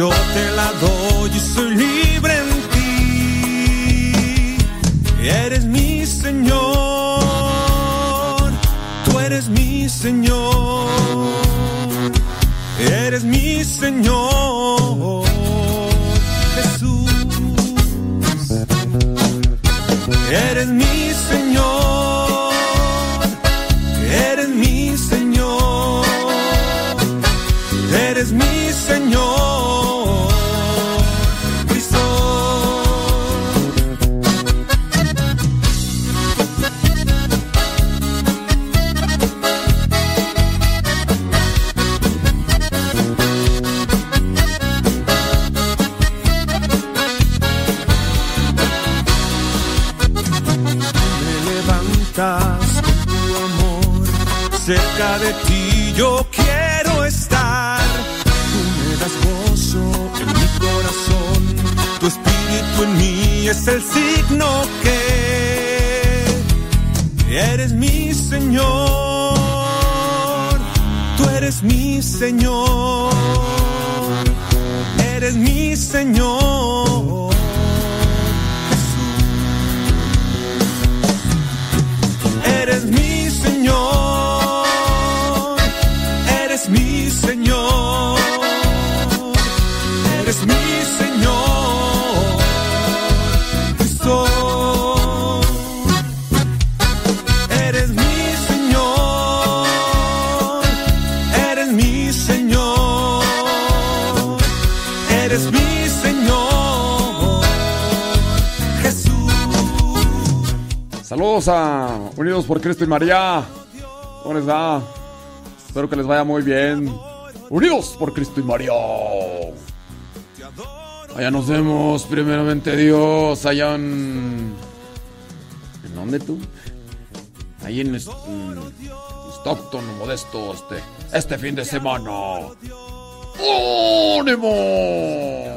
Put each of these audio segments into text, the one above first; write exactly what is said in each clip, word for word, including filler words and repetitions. yo te la doy y soy libre en ti. Eres mi Señor, tú eres mi Señor, eres mi Señor, Jesús, eres mi Señor. Eres mi Señor, Cristo. Me levantas con tu amor, cerca de ti yo quiero estar. Tu espíritu en mí es el signo que eres mi Señor, tú eres mi Señor, eres mi Señor, Jesús, eres mi Señor, eres mi Señor, eres mi Señor. Saludos a Unidos por Cristo y María. ¿Cómo les da? Espero que les vaya muy bien. Unidos por Cristo y María. Allá nos vemos, primeramente Dios. Allá en... ¿En dónde tú? Ahí en, Est... en Stockton, Modesto, este, este fin de semana. ¡Ánimo!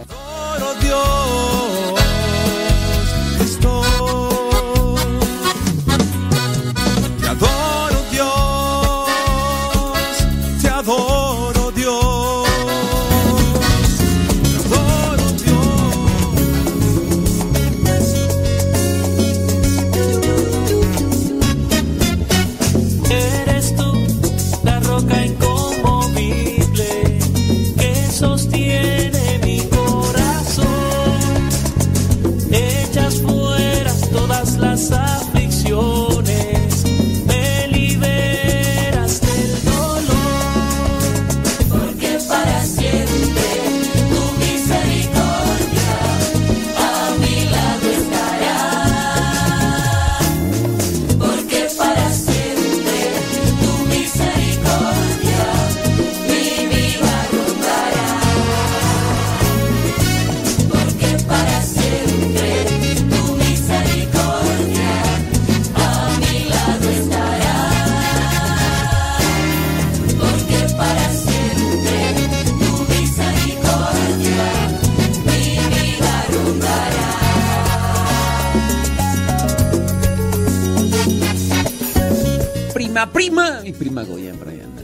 Prima y prima Goya, por ahí anda.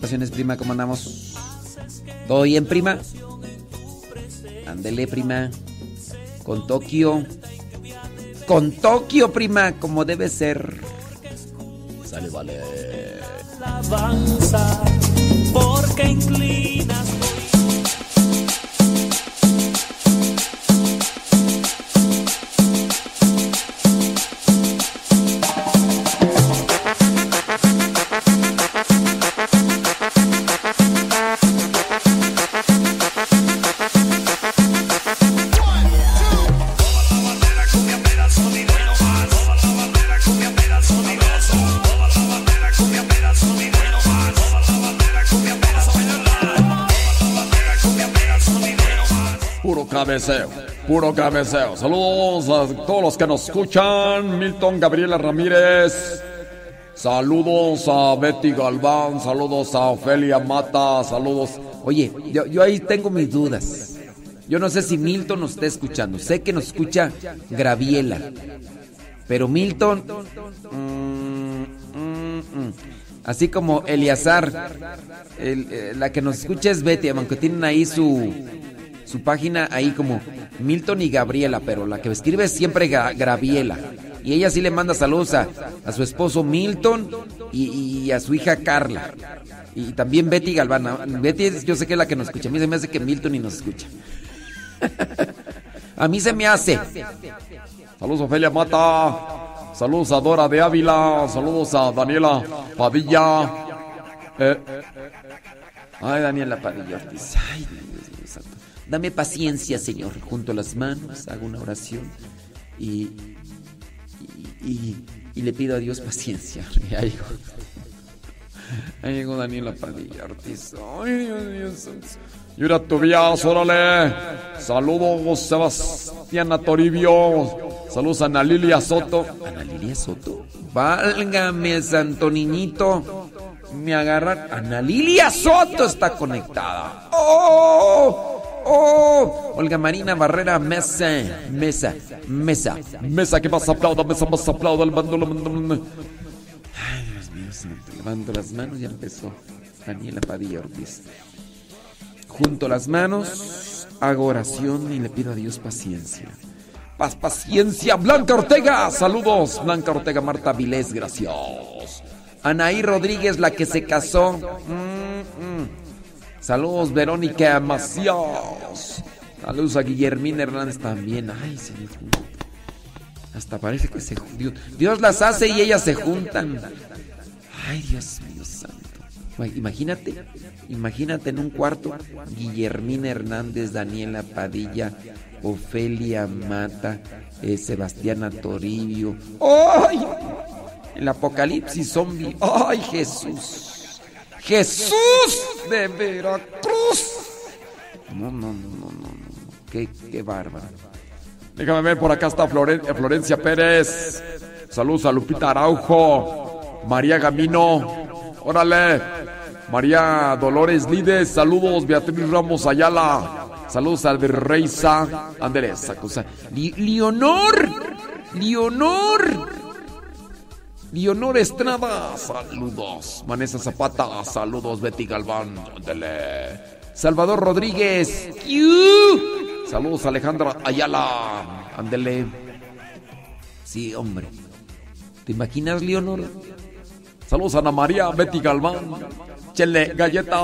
Pasiones, prima, ¿cómo andamos? ¿Todo bien, prima? Ándele, prima. Con Tokio. Con Tokio, prima, como debe ser. Sale, vale. Alabanza, porque inclinas. Cabeceo, puro cabeceo. Saludos a todos los que nos escuchan. Milton, Gabriela Ramírez. Saludos a Betty Galván. Saludos a Ofelia Mata. Saludos. Oye, yo, yo ahí tengo mis dudas. Yo no sé si Milton nos está escuchando. Sé que nos escucha Gabriela. Pero Milton... Mm, mm, mm. Así como Eleazar. El, eh, la que nos escucha es Betty, aunque tienen ahí su, su página ahí como Milton y Gabriela, pero la que escribe es siempre Gabriela. Y ella sí le manda saludos a, a su esposo Milton y, y a su hija Carla. Y también Betty Galván. Betty es, yo sé que es la que nos escucha. A mí se me hace que Milton ni nos escucha. A mí se me hace. Saludos a Ofelia Mata. Saludos a Dora de Ávila. Saludos a Daniela Padilla. Eh. Ay, Daniela Padilla Ortiz. Ay, Dios mío santo. Dame paciencia, Señor. Junto a las manos, hago una oración y, y, y, y le pido a Dios paciencia. Ay, ahí llegó Daniela Padilla Ortiz. Ay, Dios mío santo. Yura Tobias, órale. Saludos, Sebastiana Toribio. Saludos a Ana Lilia Soto. Ana Lilia Soto. Válgame, santo niñito. Me agarran. Ana Lilia Soto está conectada. ¡Oh! ¡Oh! Olga Marina Barrera Mesa. Mesa. Mesa. Mesa, que más aplauda. Mesa, más aplauda. Levanto, levanto. Ay, Dios mío, santo. Levanto las manos. Ya empezó Daniela Padilla Ortiz. Junto las manos, hago oración y le pido a Dios paciencia. Paz, paciencia. Blanca Ortega, saludos. Blanca Ortega, Marta Vilés, gracias. Anaí Rodríguez, la que se casó. Mm, mm. Saludos, Verónica Macías. Saludos a Guillermina Hernández también. Ay, señor. Hasta parece que se juntan. Dios las hace y ellas se juntan. Ay, Dios mío santo. Imagínate, imagínate en un cuarto Guillermina Hernández, Daniela Padilla, Ofelia Mata, eh, Sebastiana Toribio. ¡Ay! El apocalipsis zombie. ¡Ay, Jesús! ¡Jesús de Veracruz! No, no, no, no, no. Qué, qué bárbaro. Déjame ver, por acá está Floren- Florencia Pérez. Saludos a Lupita Araujo, María Gamino. Órale, María Dolores Lides, saludos, Beatriz Ramos Ayala, saludos al Berreiza, Andrés, cosa. Leonor, Leonor, Leonor Estrada, saludos, Vanessa Zapata, saludos, Betty Galván, ándale, Salvador Rodríguez, saludos, Alejandra Ayala, ándale. Sí, hombre, ¿te imaginas, Leonor? Saludos a Ana María, Betty Galván, Chele Galleta.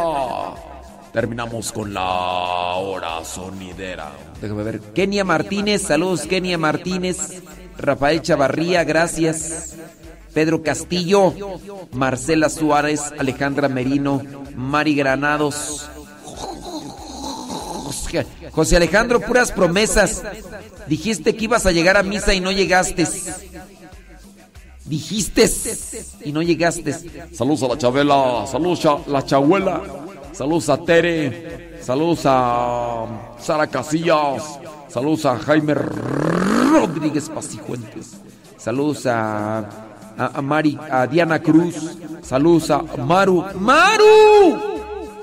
Terminamos con la hora sonidera. Déjame ver. Kenia Martínez, saludos Kenia Martínez. Rafael Chavarría, gracias. Pedro Castillo, Marcela Suárez, Alejandra Merino, Mari Granados. José Alejandro, puras promesas. Dijiste que ibas a llegar a misa y no llegaste. Dijiste y no llegaste. Saludos a la Chabela, saludos a la Chabuela, saludos a Tere, saludos a Sara Casillas, saludos a Jaime Rodríguez Pasijuentes, saludos a, a, a Mari, a Diana Cruz, saludos a Maru. ¡Maru!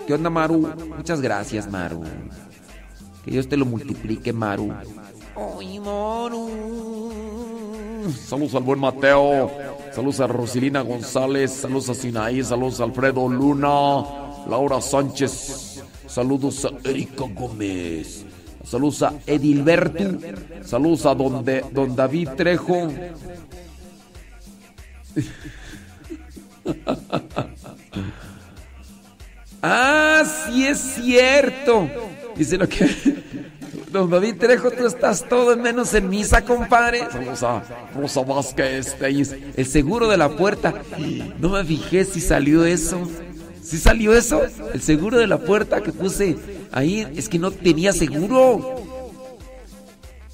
¿Qué onda, Maru? Muchas gracias, Maru. Que Dios te lo multiplique, Maru. ¡Ay, Maru! Saludos al buen Mateo, saludos a Rosilina González, saludos a Sinaí, saludos a Alfredo Luna, Laura Sánchez, saludos a Erika Gómez, saludos a Edilberto, saludos a don, de, don David Trejo. Ah, sí es cierto. Dice lo que... Don David Trejo, tú estás todo menos en misa, compadre. Saludos a Rosa Vázquez. El seguro de la puerta. No me fijé si salió eso. ¿Sí salió eso? El seguro de la puerta que puse ahí. Es que no tenía seguro.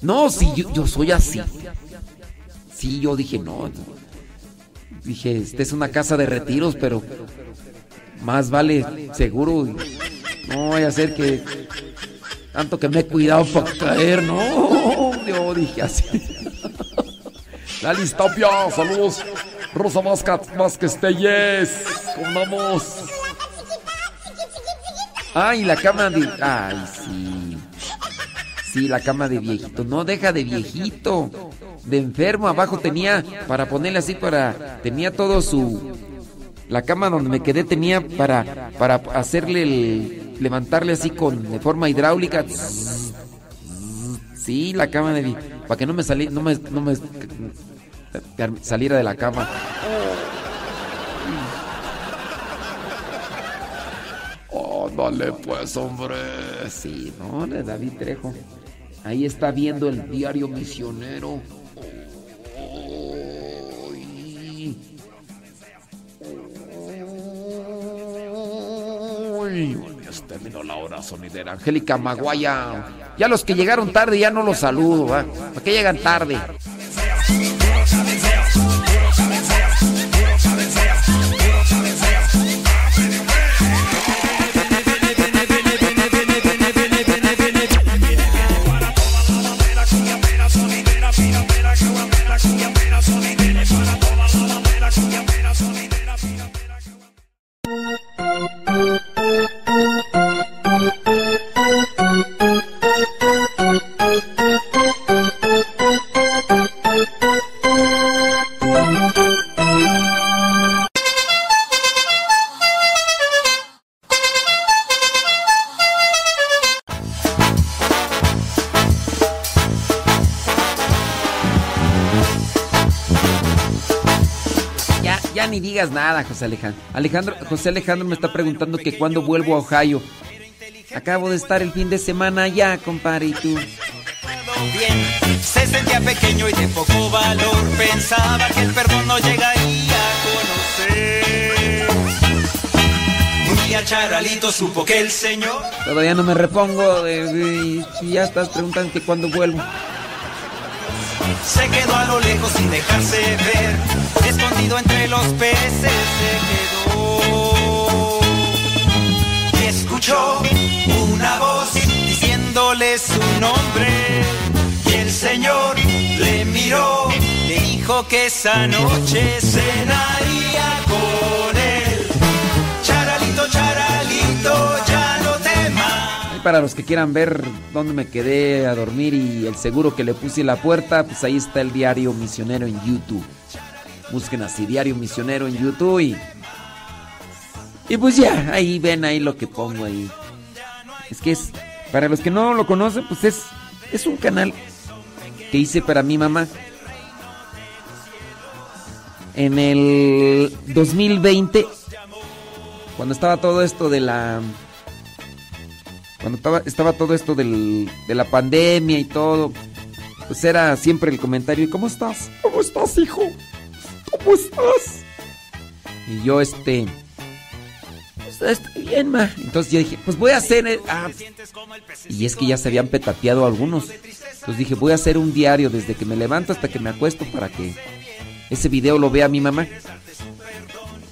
No, sí, yo, yo soy así. Sí, yo dije no, no. Dije, esta es una casa de retiros, pero más vale seguro. No voy a hacer que... Tanto que me he cuidado para caer, ¿no? Yo dije así. Lali Tapia, saludos. Rosa Vázquez Telles. ¿Cómo vamos? Ay, la cama de... Ay, sí. Sí, la cama de viejito. No, deja de viejito. De enfermo, abajo tenía, para ponerle así, para... Tenía todo su... La cama donde me quedé tenía para, para hacerle el, levantarle así con de forma hidráulica. Sí, la cama de mi, para que no me salí, no me, no me saliera de la cama. Oh, dale pues, hombre. Sí, no, de David Trejo. Ahí está viendo el diario misionero. Uy, terminó la hora sonidera. Angélica Maguaya. Ya los que llegaron tarde ya no los saludo, ¿va? ¿Para qué llegan tarde? Nada, José Alejandro. Alejandro. José Alejandro me está preguntando que cuándo vuelvo a Ohio. Acabo de estar el fin de semana allá, compadre, y tú. Se sentía pequeño y de poco valor. Pensaba que el perdón no llegaría a conocer. Un día Charalito supo que el Señor. Todavía no me repongo. Eh, y ya estás preguntando que cuándo vuelvo. Se quedó a lo lejos sin dejarse ver, escondido entre los peces se quedó. Y escuchó una voz diciéndole su nombre, y el Señor le miró, le dijo que esa noche cenaría con él. Charalito, Charalito, ya no temas. Para los que quieran ver dónde me quedé a dormir y el seguro que le puse en la puerta, pues ahí está el Diario Misionero en YouTube. Busquen así, Diario Misionero en YouTube y... Y pues ya, ahí ven ahí lo que pongo ahí. Es que es... Para los que no lo conocen, pues es... Es un canal que hice para mi mamá. En el dos mil veinte, cuando estaba todo esto de la... Cuando estaba, estaba todo esto del, de la pandemia y todo, pues era siempre el comentario, ¿cómo estás? ¿Cómo estás, hijo? ¿Cómo estás? Y yo, este, pues estoy bien, ma. Entonces yo dije, pues voy a hacer... Ah. Y es que ya se habían petateado algunos. Entonces dije, voy a hacer un diario desde que me levanto hasta que me acuesto para que ese video lo vea mi mamá.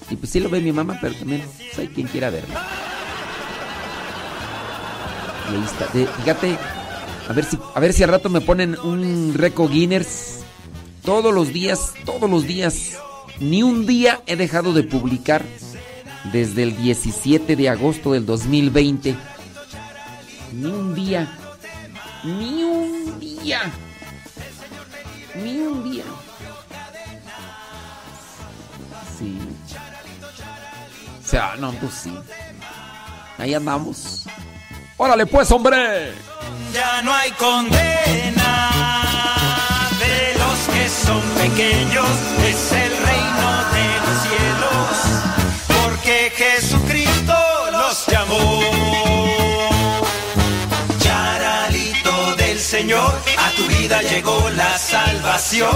Y pues sí lo ve mi mamá, pero también pues hay quien quiera verlo. Ahí está. De, fíjate, a ver si a ver si al rato me ponen un récord Guinness. Todos los días, todos los días, ni un día he dejado de publicar desde el diecisiete de agosto del dos mil veinte. Ni un día, ni un día, ni un día. Sí. O sea, no, pues sí. Ahí andamos. ¡Órale pues, hombre! Ya no hay condena de los que son pequeños, es el reino de los cielos, porque Jesucristo los llamó. Charalito del Señor, a tu vida llegó la salvación,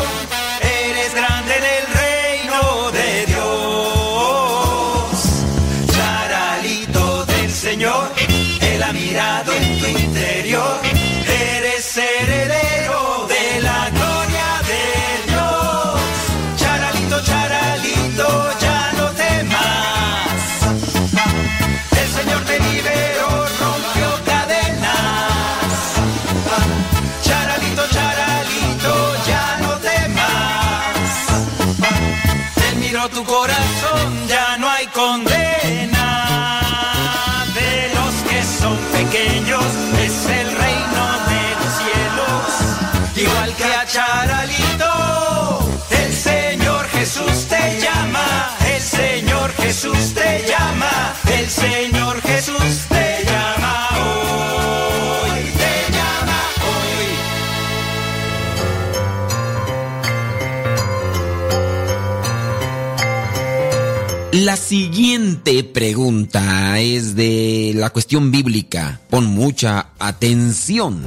eres grande en el reino de Dios. Charalito del Señor, ha mirado en tu interior, eres heredero de la gloria de Dios. Charalito, Charalito, ya no temas. El Señor te liberó, rompió cadenas. Charalito, Charalito, ya no temas. Él miró tu corazón, ya no hay condena. Pequeño La siguiente pregunta es de la cuestión bíblica. Pon mucha atención.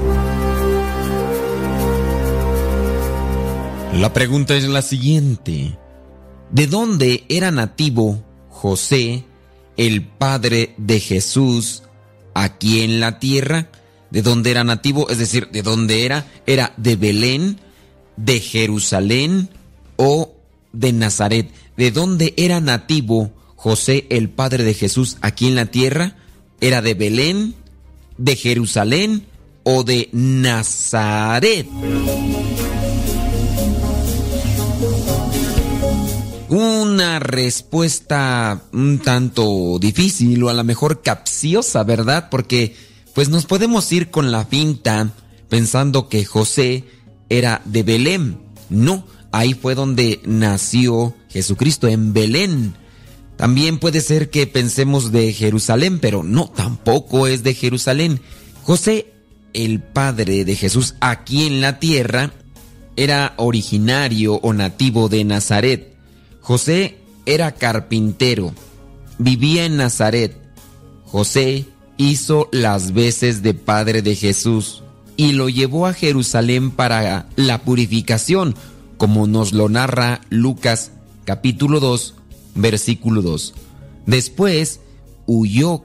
La pregunta es la siguiente. ¿De dónde era nativo José, el padre de Jesús, aquí en la tierra? ¿De dónde era nativo? Es decir, ¿de dónde era? ¿Era de Belén, de Jerusalén o de Nazaret? ¿De dónde era nativo José, el padre de Jesús, aquí en la tierra? ¿Era de Belén, de Jerusalén o de Nazaret? Una respuesta un tanto difícil o a lo mejor capciosa, ¿verdad? Porque pues nos podemos ir con la finta pensando que José era de Belén. No, ahí fue donde nació Jesucristo, en Belén. También puede ser que pensemos de Jerusalén, pero no, tampoco es de Jerusalén. José, el padre de Jesús aquí en la tierra, era originario o nativo de Nazaret. José era carpintero, vivía en Nazaret. José hizo las veces de padre de Jesús y lo llevó a Jerusalén para la purificación, como nos lo narra Lucas capítulo dos, versículo dos. Después huyó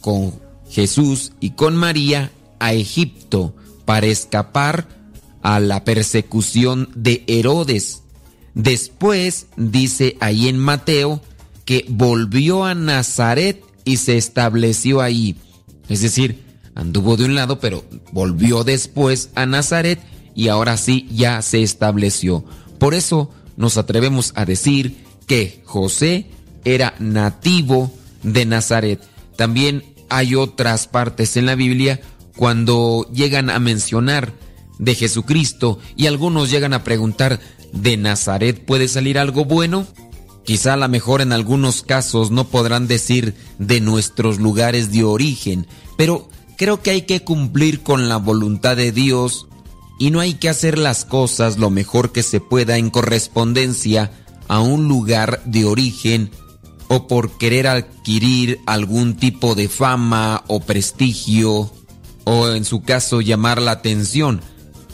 con Jesús y con María a Egipto para escapar a la persecución de Herodes. Después, dice ahí en Mateo, que volvió a Nazaret y se estableció ahí. Es decir, anduvo de un lado, pero volvió después a Nazaret y ahora sí ya se estableció. Por eso nos atrevemos a decir que José era nativo de Nazaret. También hay otras partes en la Biblia cuando llegan a mencionar de Jesucristo y algunos llegan a preguntar: ¿de Nazaret puede salir algo bueno? Quizá a lo mejor en algunos casos no podrán decir de nuestros lugares de origen, pero creo que hay que cumplir con la voluntad de Dios y no hay que hacer las cosas lo mejor que se pueda en correspondencia a un lugar de origen o por querer adquirir algún tipo de fama o prestigio o en su caso llamar la atención.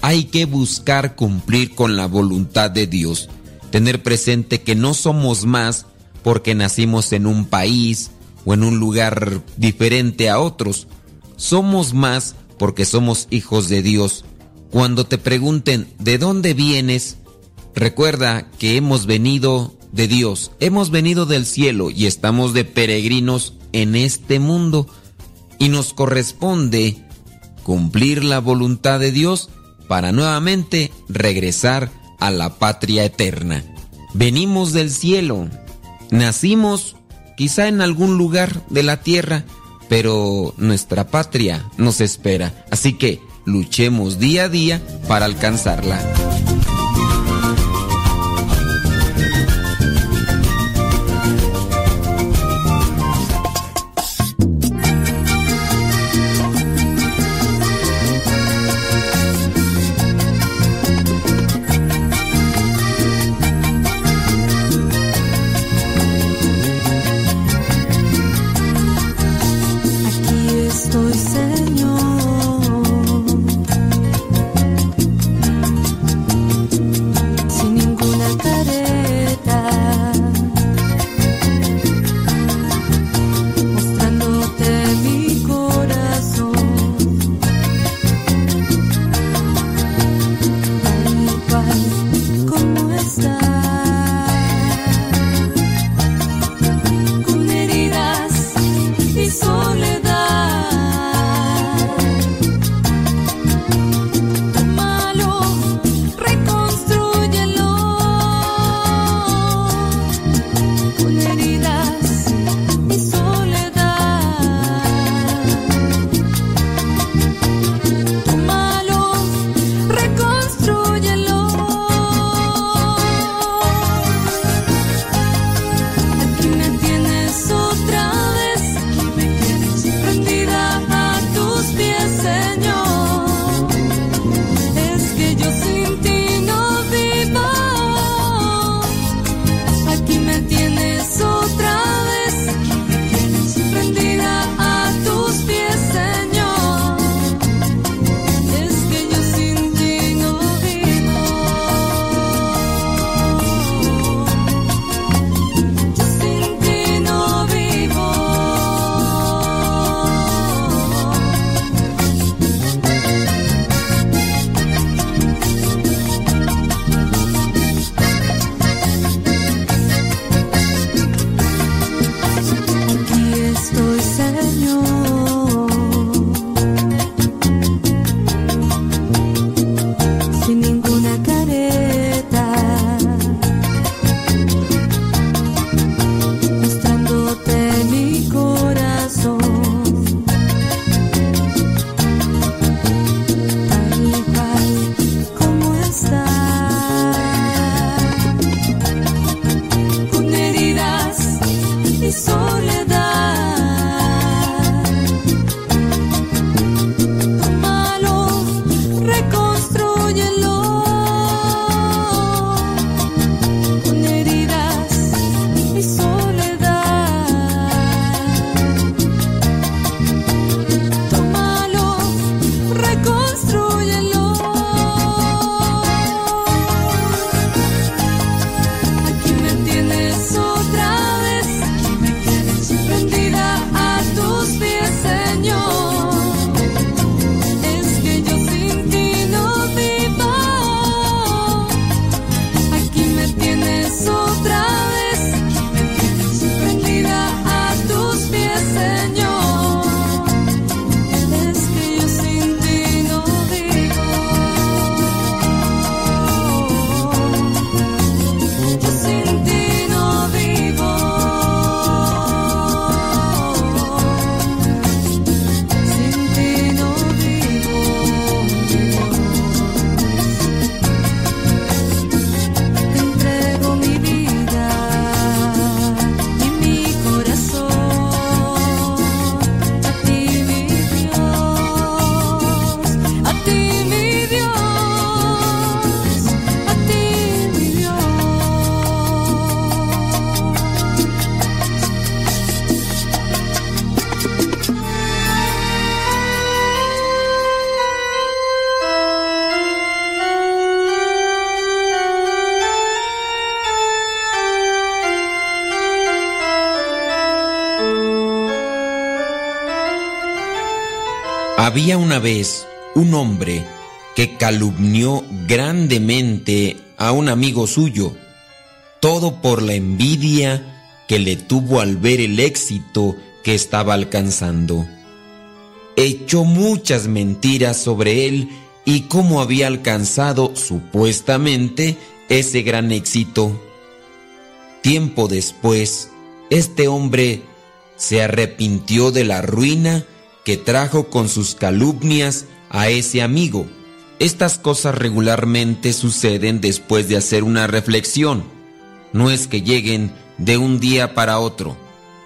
Hay que buscar cumplir con la voluntad de Dios. Tener presente que no somos más porque nacimos en un país o en un lugar diferente a otros. Somos más porque somos hijos de Dios. Cuando te pregunten ¿de dónde vienes?, recuerda que hemos venido de Dios, hemos venido del cielo y estamos de peregrinos en este mundo. Y nos corresponde cumplir la voluntad de Dios para nuevamente regresar a la patria eterna. Venimos del cielo, nacimos quizá en algún lugar de la tierra, pero nuestra patria nos espera, así que luchemos día a día para alcanzarla. Soledad. Había una vez un hombre que calumnió grandemente a un amigo suyo, todo por la envidia que le tuvo al ver el éxito que estaba alcanzando. Echó muchas mentiras sobre él y cómo había alcanzado supuestamente ese gran éxito. Tiempo después, este hombre se arrepintió de la ruina que trajo con sus calumnias a ese amigo. Estas cosas regularmente suceden después de hacer una reflexión. No es que lleguen de un día para otro.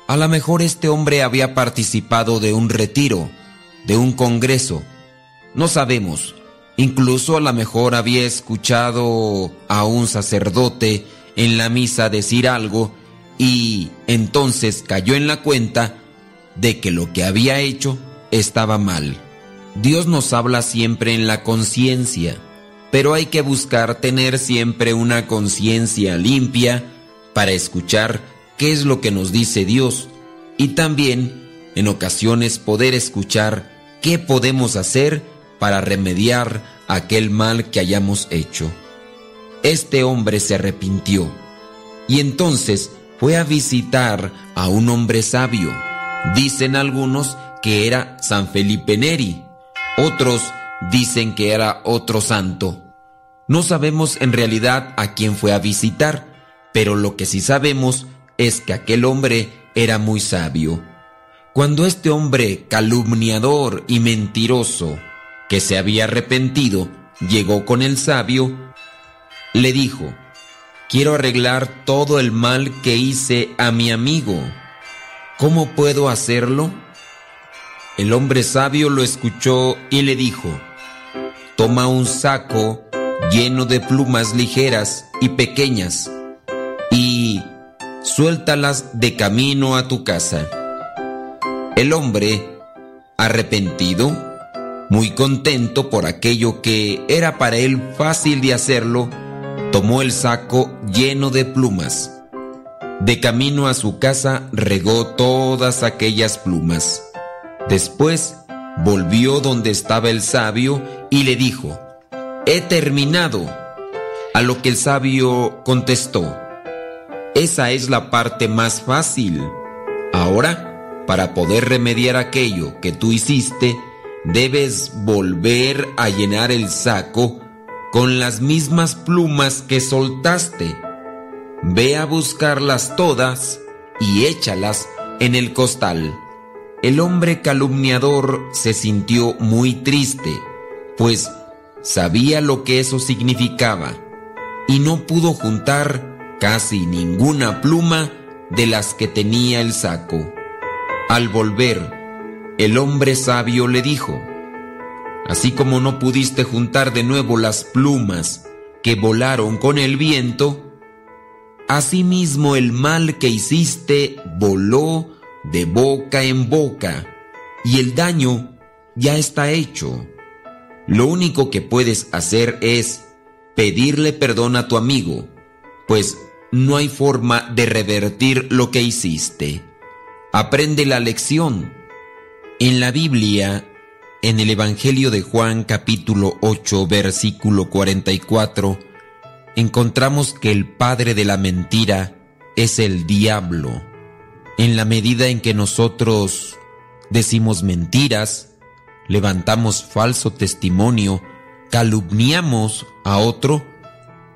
A lo mejor este hombre había participado de un retiro, de un congreso. No sabemos. Incluso a lo mejor había escuchado a un sacerdote en la misa decir algo y entonces cayó en la cuenta de que lo que había hecho estaba mal. Dios nos habla siempre en la conciencia, pero hay que buscar tener siempre una conciencia limpia para escuchar qué es lo que nos dice Dios y también, en ocasiones, poder escuchar qué podemos hacer para remediar aquel mal que hayamos hecho. Este hombre se arrepintió y entonces fue a visitar a un hombre sabio. Dicen algunos que era San Felipe Neri, otros dicen que era otro santo. No sabemos en realidad a quién fue a visitar, pero lo que sí sabemos es que aquel hombre era muy sabio. Cuando este hombre calumniador y mentiroso, que se había arrepentido, llegó con el sabio, le dijo: «Quiero arreglar todo el mal que hice a mi amigo. ¿Cómo puedo hacerlo?». El hombre sabio lo escuchó y le dijo: «Toma un saco lleno de plumas ligeras y pequeñas y suéltalas de camino a tu casa». El hombre, arrepentido, muy contento por aquello que era para él fácil de hacerlo, tomó el saco lleno de plumas. De camino a su casa regó todas aquellas plumas. Después volvió donde estaba el sabio y le dijo: «He terminado». A lo que el sabio contestó: «Esa es la parte más fácil. Ahora, para poder remediar aquello que tú hiciste, debes volver a llenar el saco con las mismas plumas que soltaste. Ve a buscarlas todas y échalas en el costal». El hombre calumniador se sintió muy triste, pues sabía lo que eso significaba, y no pudo juntar casi ninguna pluma de las que tenía el saco. Al volver, el hombre sabio le dijo: «Así como no pudiste juntar de nuevo las plumas que volaron con el viento, asimismo el mal que hiciste voló de boca en boca y el daño ya está hecho. Lo único que puedes hacer es pedirle perdón a tu amigo, pues no hay forma de revertir lo que hiciste. Aprende la lección». En la Biblia, en el Evangelio de Juan capítulo ocho versículo cuarenta y cuatro, encontramos que el padre de la mentira es el diablo. En la medida en que nosotros decimos mentiras, levantamos falso testimonio, calumniamos a otro,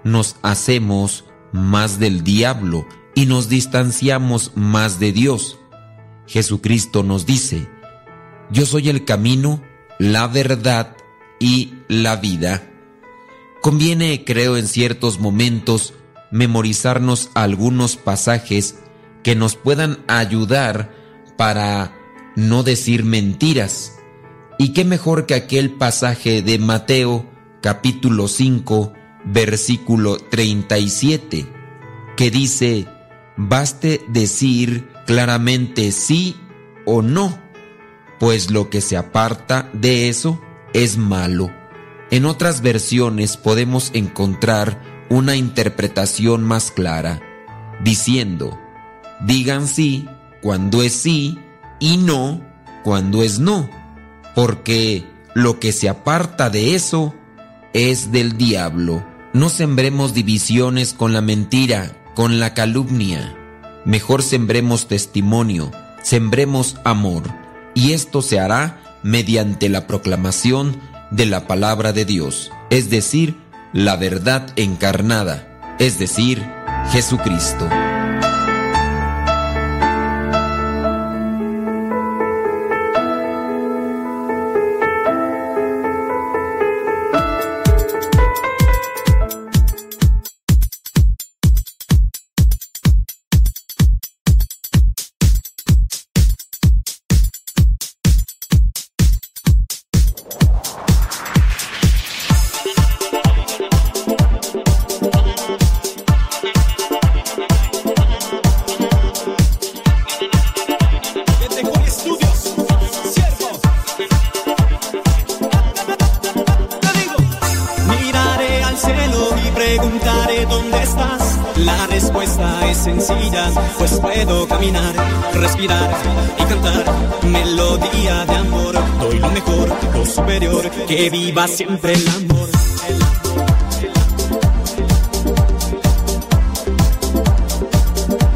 nos hacemos más del diablo y nos distanciamos más de Dios. Jesucristo nos dice: «Yo soy el camino, la verdad y la vida». Conviene, creo, en ciertos momentos memorizarnos algunos pasajes que nos puedan ayudar para no decir mentiras. Y qué mejor que aquel pasaje de Mateo, capítulo cinco, versículo treinta y siete, que dice: «Baste decir claramente sí o no, pues lo que se aparta de eso es malo». En otras versiones podemos encontrar una interpretación más clara, diciendo: «Digan sí cuando es sí y no cuando es no». porque lo que se aparta de eso es del diablo. No sembremos divisiones con la mentira, con la calumnia. Mejor sembremos testimonio, sembremos amor, y esto se hará mediante la proclamación de la palabra de Dios, es decir, la verdad encarnada, es decir, Jesucristo. Que viva siempre el amor.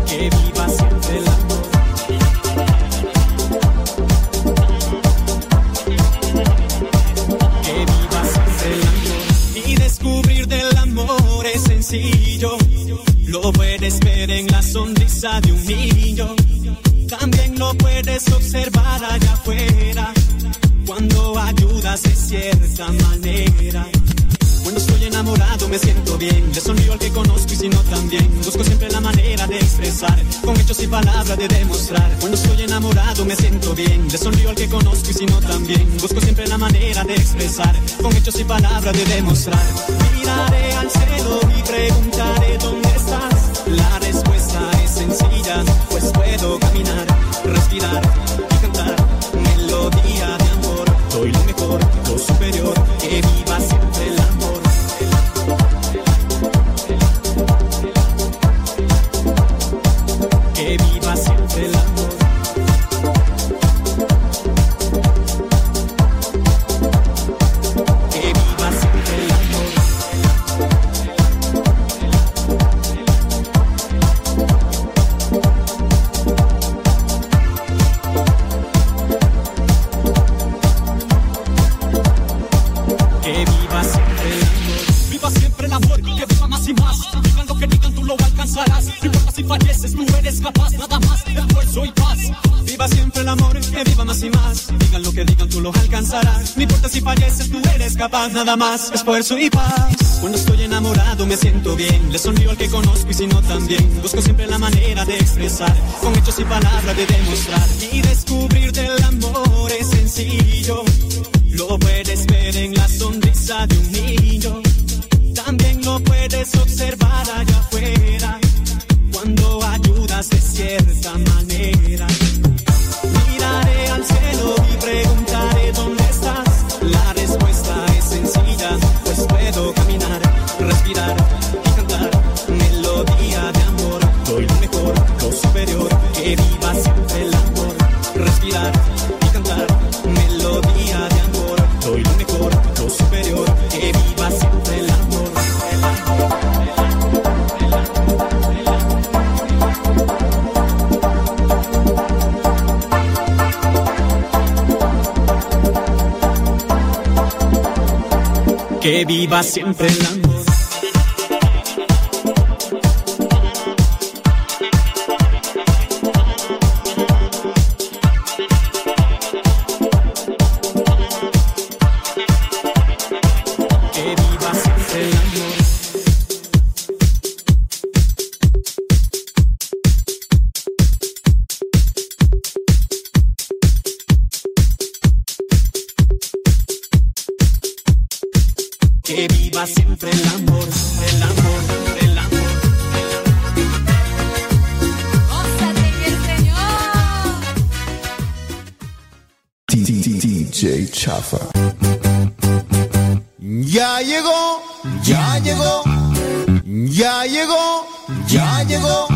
Que viva siempre el amor. Que viva siempre el amor. Y descubrir del amor es sencillo. Lo puedes ver en la sonrisa de un niño. También lo puedes observar allá afuera. Cuando ayudas de cierta manera. Cuando estoy enamorado me siento bien. Le sonrío al que conozco y si no también. Busco siempre la manera de expresar, con hechos y palabras de demostrar. Cuando estoy enamorado me siento bien. Le sonrío al que conozco y si no también. Busco siempre la manera de expresar, con hechos y palabras de demostrar. Miraré al cielo y preguntaré dónde estás. La respuesta es sencilla, pues puedo caminar, respirar y cantar melodía de amor. Soy lo mejor, lo superior, que viva siempre el amor. Que viva siempre el amor. Que viva siempre el No importa si falleces, tú eres capaz, nada más, esfuerzo y paz. Cuando estoy enamorado me siento bien. Le sonrío al que conozco y si no también. Busco siempre la manera de expresar, con hechos y palabras de demostrar. Y descubrir del amor es sencillo. Lo puedes ver en la sonrisa de un niño. También lo puedes observar allá afuera, cuando ayudas de cierta manera. Miraré al cielo y preguntaré dónde estás. La respuesta es sencilla, pues puedo caminar, respirar y cantar melodía de amor. Soy lo mejor, lo superior, que viva siempre el amor. Respirar y cantar melodía de amor. Soy lo mejor, lo superior, que viva siempre el amor. El amor, el amor, el amor, el amor, el amor. Que viva siempre el amor. Ya llegó, ya llegó, ya llegó, ya llegó.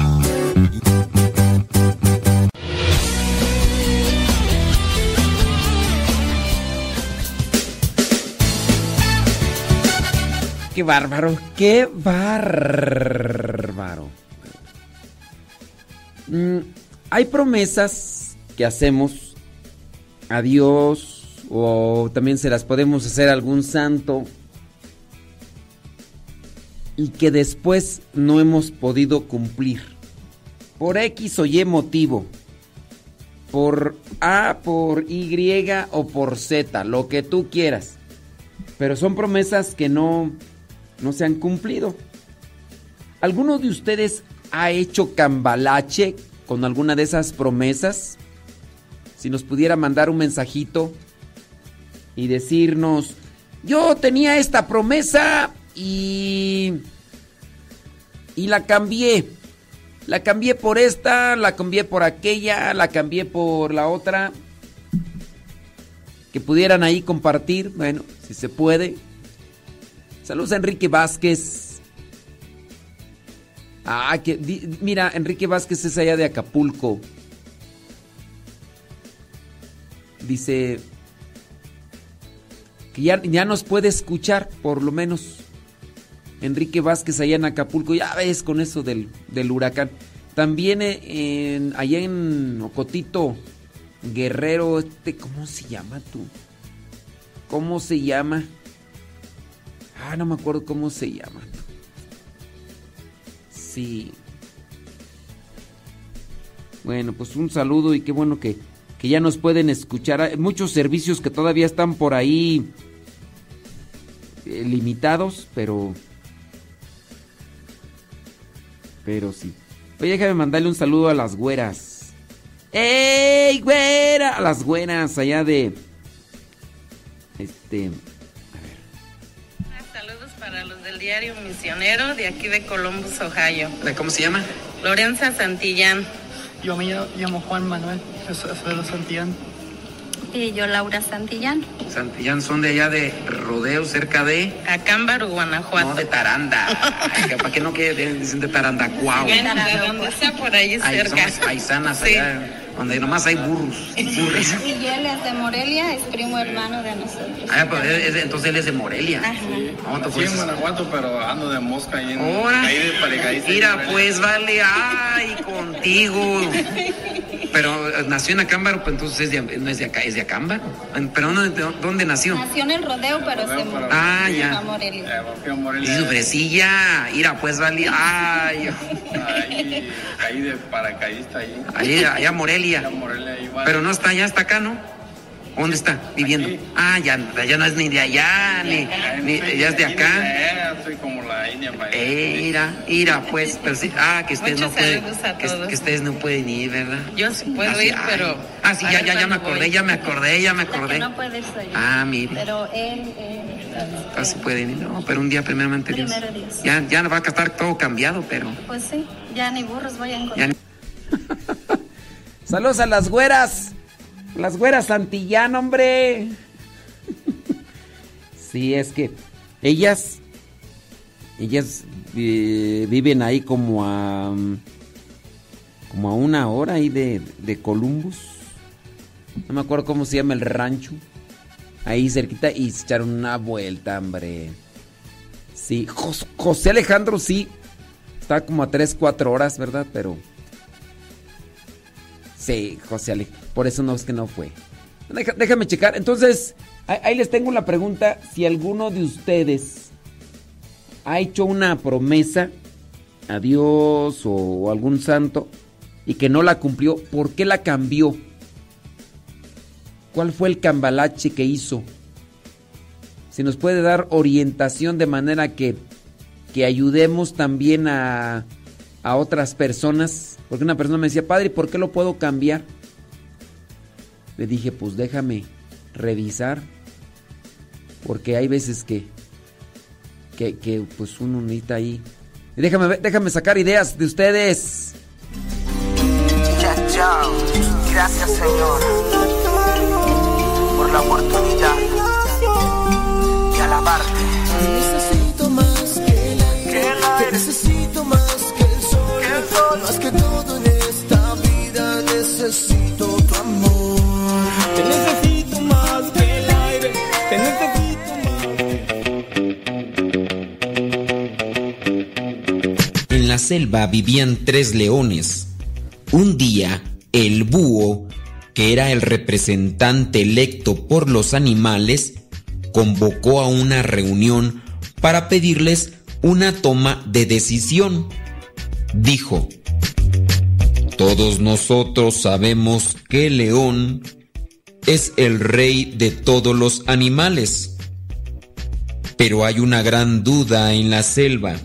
qué bárbaro, qué bárbaro. Mm, hay promesas que hacemos a Dios o también se las podemos hacer a algún santo y que después no hemos podido cumplir. Por X o Y motivo. Por A, por Y o por Z, lo que tú quieras. Pero son promesas que no, no se han cumplido. ¿Alguno de ustedes ha hecho cambalache con alguna de esas promesas? Si nos pudiera mandar un mensajito y decirnos, yo tenía esta promesa y, y la cambié. La cambié por esta, la cambié por aquella, la cambié por la otra. Que pudieran ahí compartir, bueno, si se puede. Saludos a Enrique Vázquez. Ah, que di, mira, Enrique Vázquez es allá de Acapulco. Dice que ya, ya nos puede escuchar, por lo menos. Enrique Vázquez allá en Acapulco, ya ves con eso del, del huracán. También en, allá en Ocotito, Guerrero, este, ¿cómo se llama tú? ¿Cómo se llama? Ah, no me acuerdo cómo se llama. Sí. Bueno, pues un saludo y qué bueno que, que ya nos pueden escuchar. Hay muchos servicios que todavía están por ahí eh, limitados, pero... Pero sí. Oye, déjame mandarle un saludo a las güeras. ¡Ey, güera! A las güeras allá de... Este... A ver. Saludos para los del Diario Misionero de aquí de Columbus, Ohio. ¿Cómo se llama? Lorenza Santillán. Yo me llamo Juan Manuel, yo soy de Santillán. Y yo Laura Santillán. Santillán son de allá de Rodeo, cerca de... Acámbaro, Guanajuato. No, de Taranda. Ay, ¿para qué no quiere? Dicen de Tarandacuau. De donde sea, por ahí cerca. Ahí somos paisanas, sí. Allá... Donde nomás hay burros. burros. Y él es de Morelia, es primo hermano de nosotros. Ah, pues él es, entonces él es de Morelia. Ajá. Sí, no, sí, en Guanajuato, pero ando de mosca ahí en... Ahora, ahí de Palegay, mira, pues vale, ay, contigo. Pero nació en Acámbaro, pues entonces es de, no es de acá, es de Acámbaro. Pero ¿dónde, dónde nació? Nació en el Rodeo, pero Rodeo, se murió. Ah, sí, ya. A Morelia. Eh, Morelia. Y su fresilla, mira, pues vale, ay. Ahí, ahí de paracaidista, ahí. Ahí, allá Morelia. Pero no está allá, está acá, ¿no? ¿Dónde está viviendo? Aquí. Ah, ya, ya no es ni de allá, ni, ni ya es de acá. Soy como la India. Ira, ira, pues, pero sí, ah, que ustedes no pueden, que, que ustedes no pueden ir, ¿verdad? Yo sí puedo ah, ir, ay, pero... Ah, sí, ya, ya, ya me acordé, ya me acordé, ya me acordé. No puedes ir. Ah, mira. Pero él... Ah, sí pueden ir, no, pero un día primeramente Dios. Primero Dios. Ya, ya va a estar todo cambiado, pero... Pues sí, ya ni burros voy a encontrar. Saludos a las güeras, las güeras Santillán, hombre. Sí, es que ellas, ellas eh, viven ahí como a, como a una hora ahí de, de Columbus. No me acuerdo cómo se llama el rancho. Ahí cerquita y se echaron una vuelta, hombre. Sí, José Alejandro sí, está como a tres, cuatro horas, ¿verdad? Pero... Sí, José Ale, por eso no es que no fue. Deja, déjame checar. Entonces, ahí les tengo la pregunta. Si alguno de ustedes ha hecho una promesa a Dios o algún santo y que no la cumplió, ¿por qué la cambió? ¿Cuál fue el cambalache que hizo? Si nos puede dar orientación de manera que, que ayudemos también a... a otras personas, porque una persona me decía, padre, ¿por qué lo puedo cambiar? Le dije, pues déjame revisar, porque hay veces que, que, que pues uno necesita ahí. Déjame, déjame sacar ideas de ustedes. Ya, chao. Gracias, Señor, por la oportunidad de alabarte. Necesito más que la que necesito más. Más que todo en esta vida necesito tu amor. Te necesito más que el aire. Te necesito más. selva vivían tres leones. Un día, el búho, que era el representante electo por los animales, convocó a una reunión para pedirles una toma de decisión. Dijo: todos nosotros sabemos que León es el rey de todos los animales, pero hay una gran duda en la selva.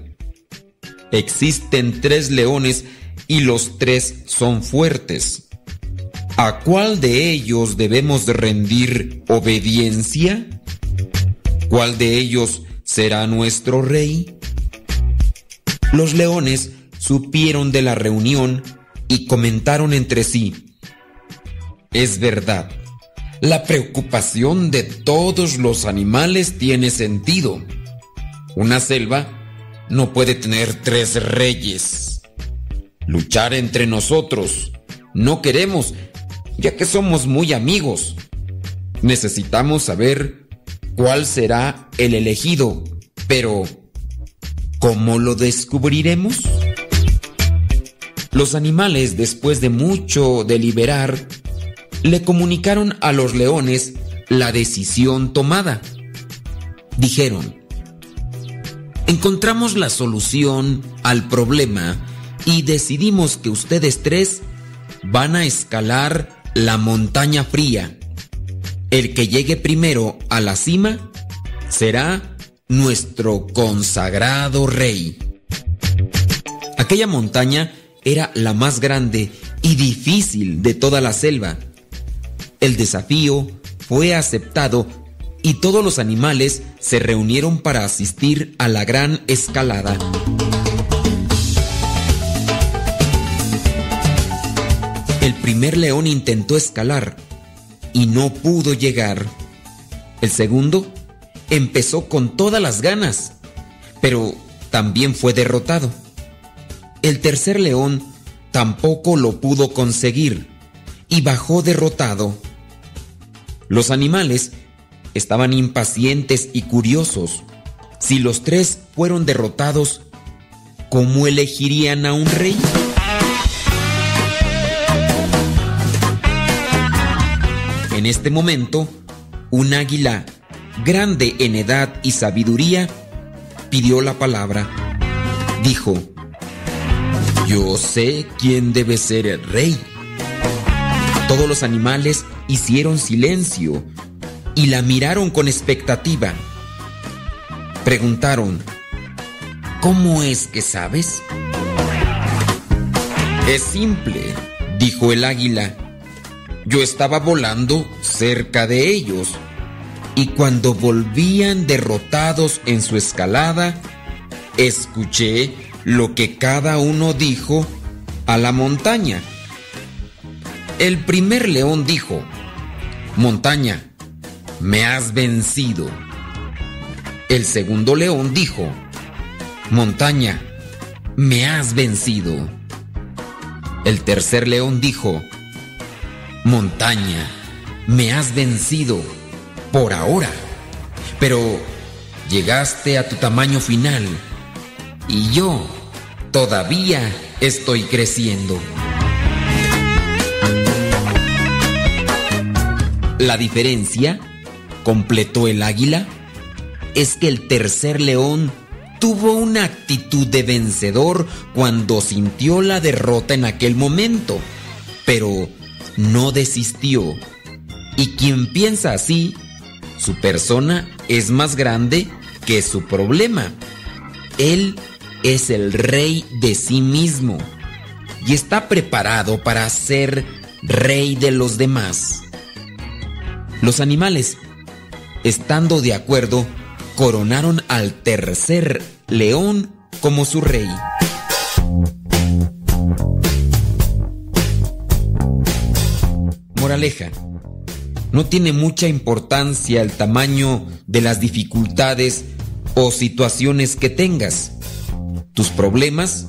Existen tres leones y los tres son fuertes. ¿A cuál de ellos debemos rendir obediencia? ¿Cuál de ellos será nuestro rey? Los leones supieron de la reunión y comentaron entre sí: es verdad, la preocupación de todos los animales tiene sentido. Una selva no puede tener tres reyes. Luchar entre nosotros no queremos, ya que somos muy amigos. Necesitamos saber cuál será el elegido, pero ¿cómo lo descubriremos? Los animales, después de mucho deliberar, le comunicaron a los leones la decisión tomada. Dijeron: encontramos la solución al problema y decidimos que ustedes tres van a escalar la montaña fría. El que llegue primero a la cima será nuestro consagrado rey. Aquella montaña era la más grande y difícil de toda la selva. El desafío fue aceptado y todos los animales se reunieron para asistir a la gran escalada. El primer león intentó escalar y no pudo llegar. El segundo empezó con todas las ganas, pero también fue derrotado. El tercer león tampoco lo pudo conseguir y bajó derrotado. Los animales estaban impacientes y curiosos. Si los tres fueron derrotados, ¿cómo elegirían a un rey? En este momento, un águila, grande en edad y sabiduría, pidió la palabra. Dijo: yo sé quién debe ser el rey. Todos los animales hicieron silencio y la miraron con expectativa. Preguntaron: ¿cómo es que sabes? Es simple, dijo el águila. Yo estaba volando cerca de ellos, y cuando volvían derrotados en su escalada, escuché lo que cada uno dijo a la montaña. El primer león dijo: montaña, me has vencido. El segundo león dijo: montaña, me has vencido. El tercer león dijo: montaña, me has vencido por ahora, pero llegaste a tu tamaño final y yo todavía estoy creciendo. La diferencia, completó el águila, es que el tercer león tuvo una actitud de vencedor cuando sintió la derrota en aquel momento, pero no desistió, y quien piensa así, su persona es más grande que su problema. Él es el rey de sí mismo y está preparado para ser rey de los demás. Los animales, estando de acuerdo, coronaron al tercer león como su rey. Moraleja: no tiene mucha importancia el tamaño de las dificultades o situaciones que tengas. Tus problemas,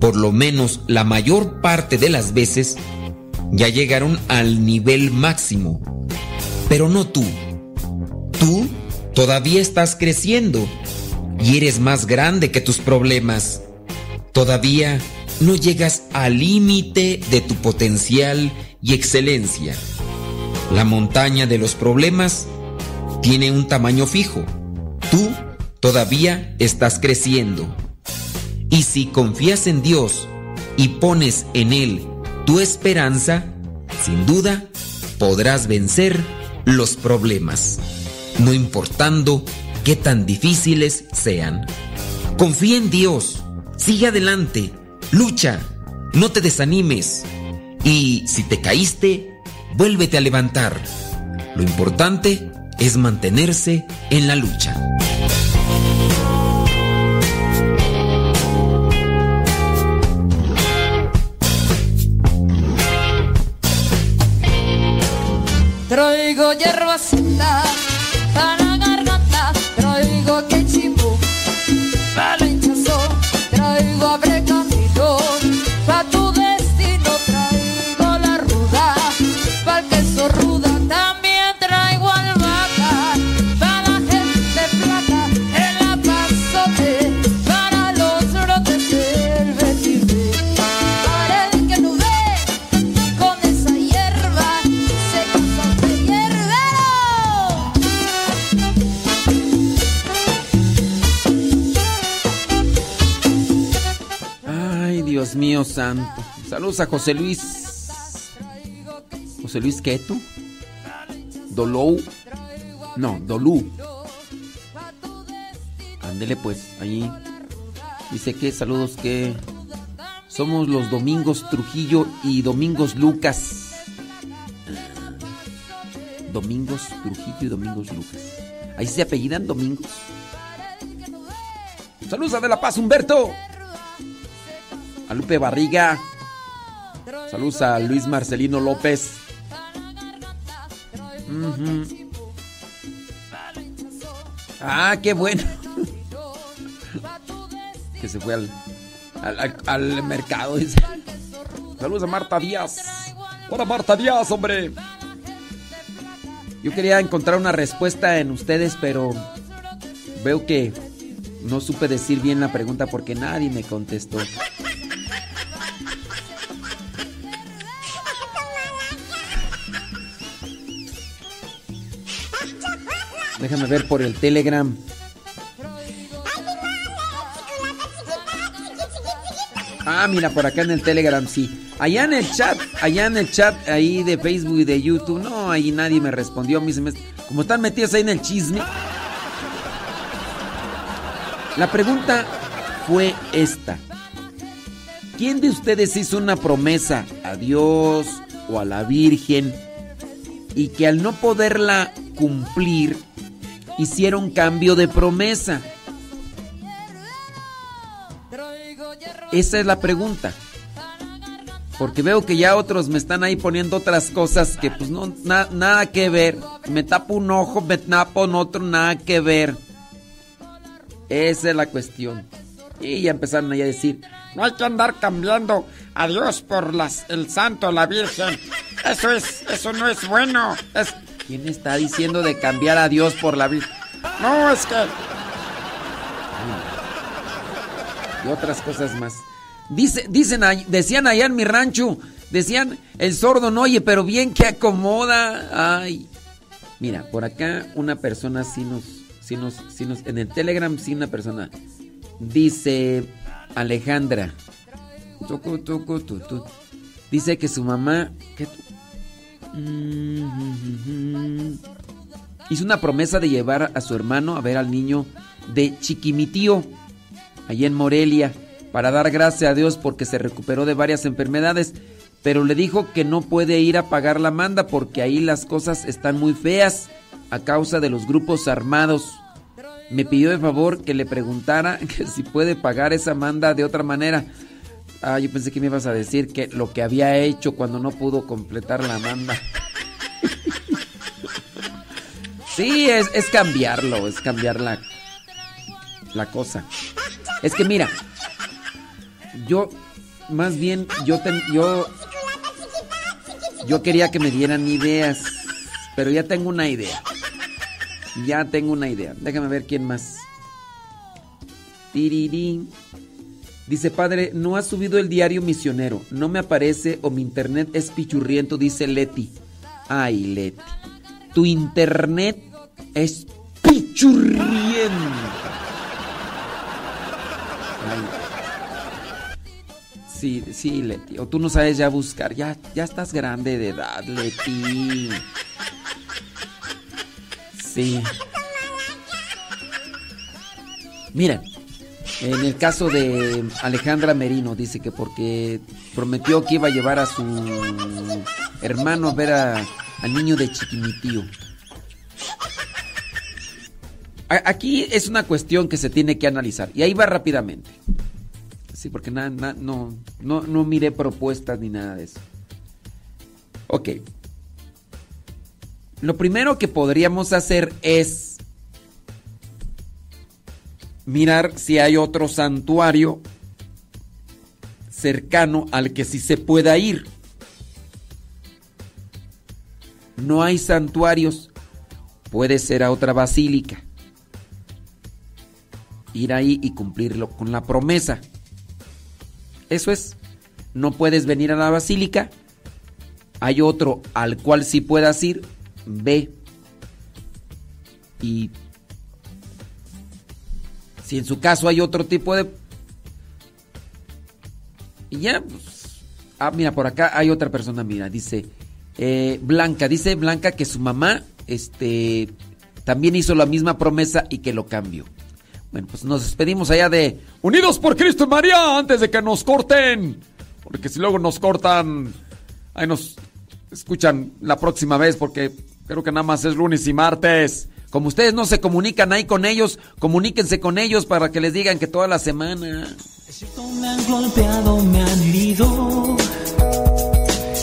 por lo menos la mayor parte de las veces, ya llegaron al nivel máximo. Pero no tú. Tú todavía estás creciendo y eres más grande que tus problemas. Todavía no llegas al límite de tu potencial y excelencia. La montaña de los problemas tiene un tamaño fijo. Tú todavía estás creciendo. Y si confías en Dios y pones en Él tu esperanza, sin duda podrás vencer los problemas, no importando qué tan difíciles sean. Confía en Dios, sigue adelante, lucha, no te desanimes. Y si te caíste, vuélvete a levantar. Lo importante es mantenerse en la lucha. Traigo hierba senda para garganta, traigo quechimbo para hinchazo, traigo abre camino pa' tu destino, traigo la ruda pa' el queso ruda, también traigo albahaca para la gente flaca, el apazote para los brotes del vestido, para el que no ve con esa hierba se casa de hierbero. Ay, Dios mío santo. Saludos a José Luis José Luis Queto, Dolou, no, Dolú. Ándele pues, ahí dice que saludos que somos los Domingos Trujillo y Domingos Lucas. Domingos Trujillo y Domingos Lucas. Ahí se apellidan Domingos. Saludos a De La Paz, Humberto. A Lupe Barriga. Saludos a Luis Marcelino López. Uh-huh. Ah, qué bueno. Que se fue al, al, al mercado. Dice. Saludos a Marta Díaz. Hola Marta Díaz, hombre. Yo quería encontrar una respuesta en ustedes, pero veo que no supe decir bien la pregunta porque nadie me contestó. Déjame ver por el Telegram. Ah, mira, por acá en el Telegram, sí. Allá en el chat, allá en el chat, ahí de Facebook y de YouTube. No, ahí nadie me respondió. Como están metidos ahí en el chisme. La pregunta fue esta. ¿Quién de ustedes hizo una promesa a Dios o a la Virgen y que al no poderla cumplir, hicieron cambio de promesa? Esa es la pregunta. Porque veo que ya otros me están ahí poniendo otras cosas que pues no na, nada que ver. Me tapo un ojo, me tapo un otro, nada que ver. Esa es la cuestión. Y ya empezaron ahí a decir, no hay que andar cambiando a Dios por las, el santo, la Virgen. Eso es, eso no es bueno. Es... ¿Quién está diciendo de cambiar a Dios por la Virgen? No, es que... Y otras cosas más. Dice, dicen, decían allá en mi rancho, decían, el sordo no oye, pero bien que acomoda. Ay. Mira, por acá una persona sí nos, sí nos, sí nos, en el Telegram sí una persona. Dice Alejandra. Dice que su mamá... Que, Mm-hmm. hizo una promesa de llevar a su hermano a ver al niño de Chiquimitío, allá en Morelia, para dar gracias a Dios porque se recuperó de varias enfermedades, pero le dijo que no puede ir a pagar la manda porque ahí las cosas están muy feas a causa de los grupos armados. Me pidió de favor que le preguntara que si puede pagar esa manda de otra manera. Ah, yo pensé que me ibas a decir que lo que había hecho cuando no pudo completar la manda. Sí, es, es cambiarlo, es cambiar la, la cosa. Es que mira, yo, más bien, yo, ten, yo, yo quería que me dieran ideas, pero ya tengo una idea. Ya tengo una idea. Déjame ver quién más. Tirirín. Dice, padre, no ha subido el diario misionero. No me aparece o mi internet es pichurriento, dice Leti. Ay, Leti. Tu internet es pichurriento. Ay. Sí, sí, Leti. O tú no sabes ya buscar. Ya, ya estás grande de edad, Leti. Sí. Miren. En el caso de Alejandra Merino, dice que porque prometió que iba a llevar a su hermano a ver a, al niño de Chiquimitío. Aquí es una cuestión que se tiene que analizar. Y ahí va rápidamente. Sí, porque nada, na, no, no, no miré propuestas ni nada de eso. Ok. Lo primero que podríamos hacer es mirar si hay otro santuario cercano al que sí se pueda ir. No hay santuarios. Puede ser a otra basílica. Ir ahí y cumplirlo con la promesa. Eso es. No puedes venir a la basílica. Hay otro al cual sí puedas ir. Ve. Y si en su caso hay otro tipo de... Y ya, pues... Ah, mira, por acá hay otra persona, mira, dice... Eh, Blanca, dice Blanca que su mamá, este... también hizo la misma promesa y que lo cambió. Bueno, pues nos despedimos allá de... Unidos por Cristo y María, antes de que nos corten. Porque si luego nos cortan... Ahí nos escuchan la próxima vez, porque creo que nada más es lunes y martes. Como ustedes no se comunican ahí con ellos, comuníquense con ellos para que les digan que toda la semana. Es cierto, me han golpeado, me han herido.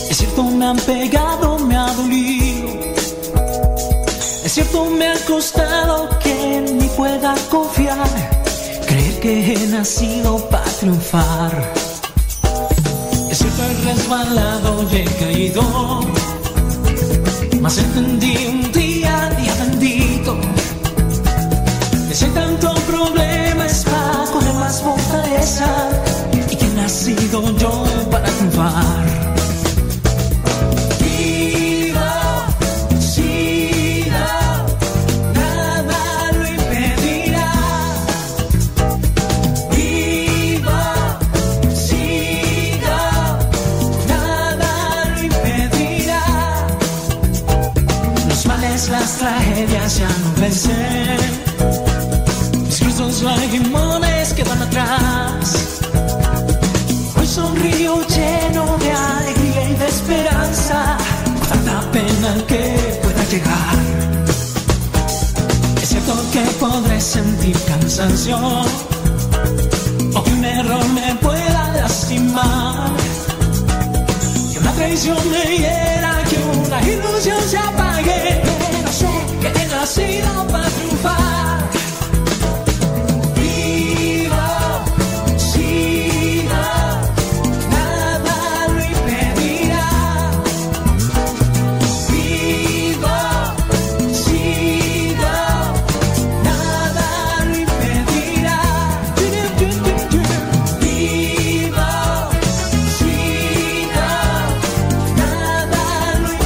Es cierto, me han pegado, me ha dolido. Es cierto, me ha costado que en mí pueda confiar. Creer que he nacido para triunfar. Es cierto, he resbalado y he caído. Mas entendí un día, día bendito, que si hay tanto problema es para coger más fortaleza, y que he nacido yo para triunfar. Viva, siga, nada lo impedirá. Viva, siga, nada lo impedirá. Las tragedias ya no vencen, mis cruces lagrimones quedan atrás. Hoy sonrío lleno de alegría y de esperanza, tanta pena que pueda llegar. Es cierto que podré sentir cansancio, o que un error me pueda lastimar, que una traición me hiera, que una ilusión se apague. Que he nacido para triunfar. Viva, siga, nada lo impedirá. Viva, siga, nada lo impedirá. Viva, siga, nada lo impedirá. Viva,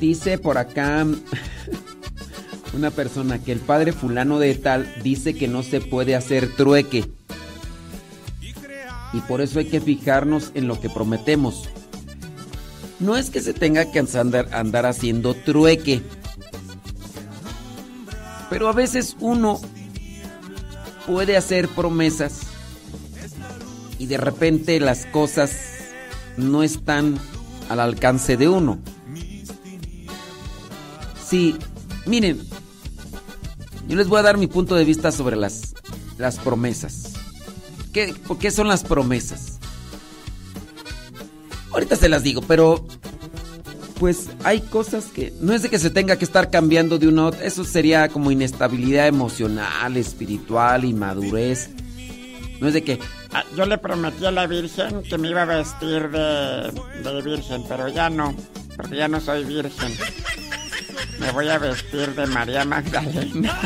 Dice por acá una persona que el padre fulano de tal dice que no se puede hacer trueque. Y por eso hay que fijarnos en lo que prometemos. No es que se tenga que andar, andar haciendo trueque. Pero a veces uno puede hacer promesas y de repente las cosas no están al alcance de uno. Sí, miren, yo les voy a dar mi punto de vista sobre las, las promesas. ¿Qué, ¿Por qué son las promesas? Ahorita se las digo, pero pues hay cosas que no es de que se tenga que estar cambiando de una a otra. Eso sería como inestabilidad emocional, espiritual, inmadurez. No es de que... Ah, yo le prometí a la Virgen que me iba a vestir de, de virgen, pero ya no, porque ya no soy virgen. Me voy a vestir de María Magdalena.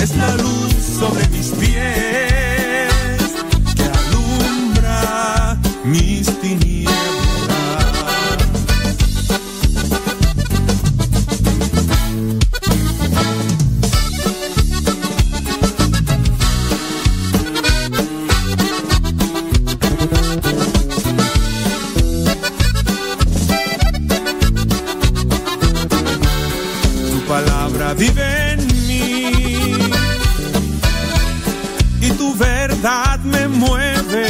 Es la luz sobre mis pies que alumbra mis tinieblas. Tu palabra vive en mí y tu verdad me mueve,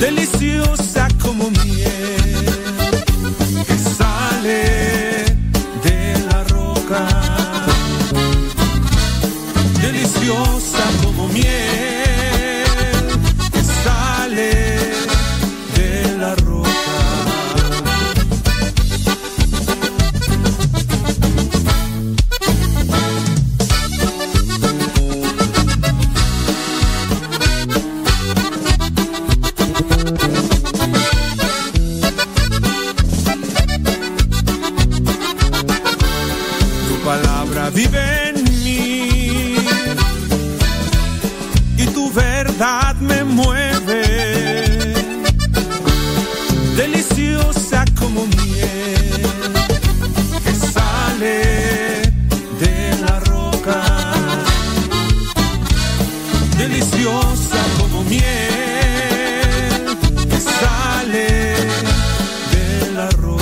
deliciosa como miel que sale de la roca, deliciosa como miel. Vive en mí y tu verdad me mueve, deliciosa como miel que sale de la roca, deliciosa como miel que sale de la roca.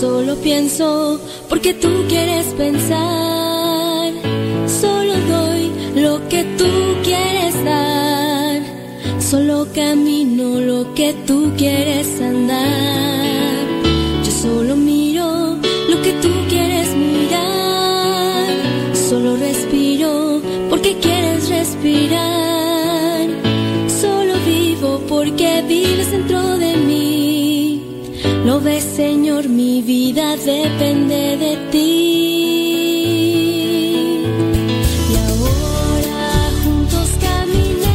Solo pienso porque tú quieres pensar. Solo doy lo que tú quieres dar. Solo camino lo que tú quieres andar. Yo solo miro lo que tú quieres mirar. Solo respiro porque quieres respirar. Solo vivo porque vives dentro de mí. Lo ves, Señor, mi vida depende de ti. Y ahora juntos caminemos,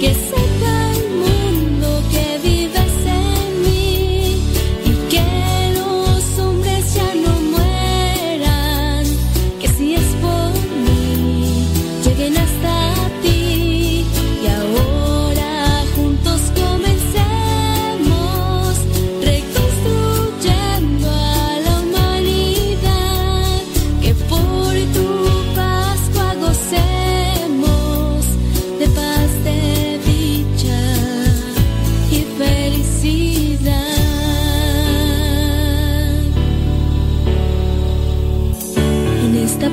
que sepa el mundo que vives en mí y que los hombres ya no mueran, que si es por mí, lleguen hasta ti. Y ahora juntos comencemos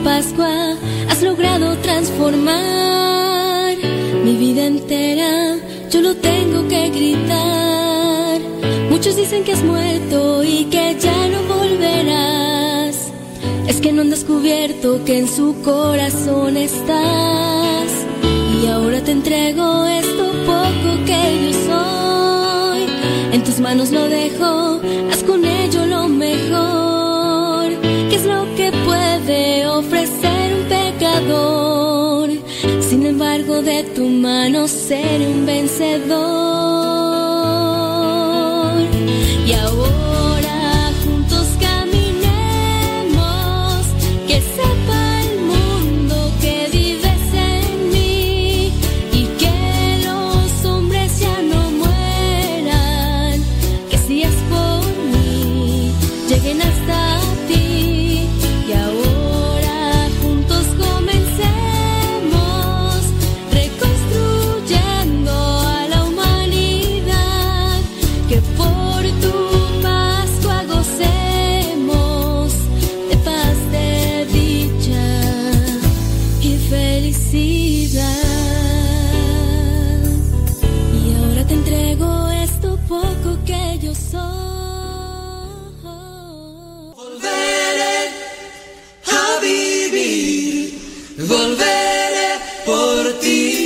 Pascua, has logrado transformar mi vida entera, yo no tengo que gritar. Muchos dicen que has muerto y que ya no volverás. Es que no han descubierto que en su corazón estás. Y ahora te entrego esto. tus manos lo dejo, haz con ello lo mejor. ¿Qué es lo que puede ofrecer un pecador? Sin embargo, de tu mano seré un vencedor. Y ahora juntos caminemos, que sepa el mundo que vives en mí, y que los hombres ya no mueran, que si es por mí, lleguen hasta ti. Y ahora juntos comencemos, reconstruyendo a la humanidad, que por tu felicidad. Y ahora te entrego esto poco que yo soy. Volveré a vivir, volveré por ti.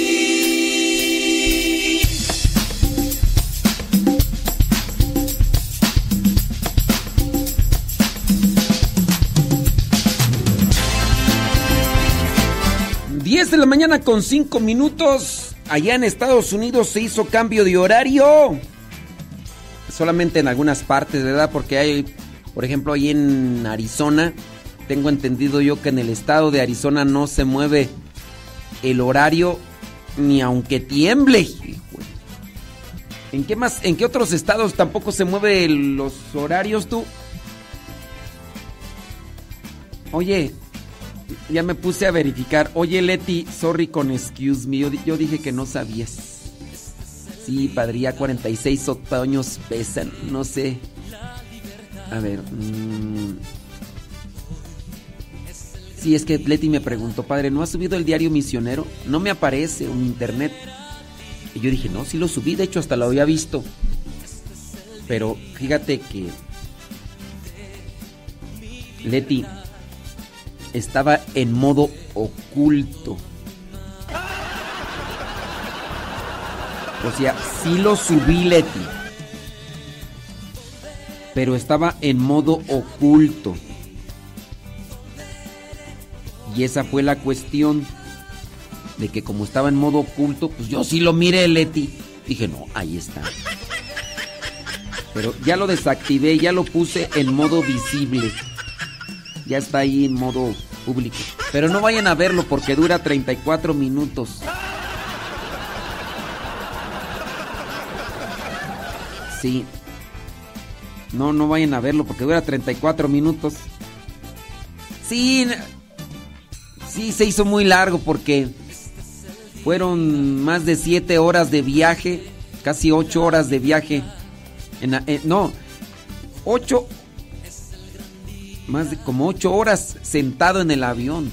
De la mañana con cinco minutos. Allá en Estados Unidos se hizo cambio de horario. Solamente en algunas partes, ¿verdad? Porque hay, por ejemplo, ahí en Arizona, tengo entendido yo que en el estado de Arizona no se mueve el horario ni aunque tiemble. ¿En qué más? ¿En qué otros estados tampoco se mueven los horarios, tú? Oye, ya me puse a verificar. Oye, Leti, sorry con excuse me. Yo, yo dije que no sabías. Sí, padre, ya cuarenta y seis otoños pesan. No sé. A ver. Mmm. Sí, es que Leti me preguntó, padre, ¿no has subido el diario misionero? No me aparece en internet. Y yo dije, no, sí lo subí. De hecho, hasta lo había visto. Pero fíjate que Leti estaba en modo oculto. O sea, sí lo subí, Leti, pero estaba en modo oculto. Y esa fue la cuestión, de que como estaba en modo oculto, pues yo sí lo miré, Leti. Dije, no, ahí está. Pero ya lo desactivé, ya lo puse en modo visible. Ya está ahí en modo público. Pero no vayan a verlo porque dura treinta y cuatro minutos. Sí. No, no vayan a verlo porque dura treinta y cuatro minutos. Sí. Sí, se hizo muy largo porque fueron más de siete horas de viaje. Casi ocho horas de viaje. En, en, no. ocho Más de como ocho horas sentado en el avión.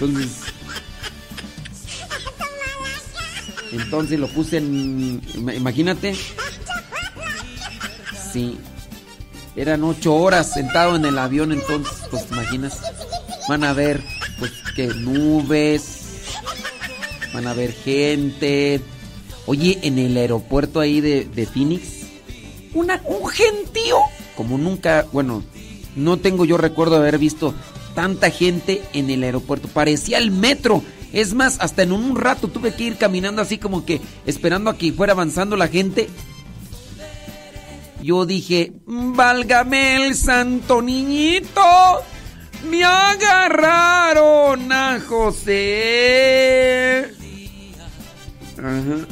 Entonces, entonces lo puse en... Imagínate. Sí. Eran ocho horas sentado en el avión, entonces, pues te imaginas. Van a ver, pues, que nubes. Van a ver gente. Oye, en el aeropuerto ahí de, de Phoenix. Una, un gentío. Como nunca, bueno, no tengo yo recuerdo de haber visto tanta gente en el aeropuerto. Parecía el metro. Es más, hasta en un rato tuve que ir caminando así como que esperando a que fuera avanzando la gente. Yo dije, válgame el santo niñito, me agarraron a José. Ajá.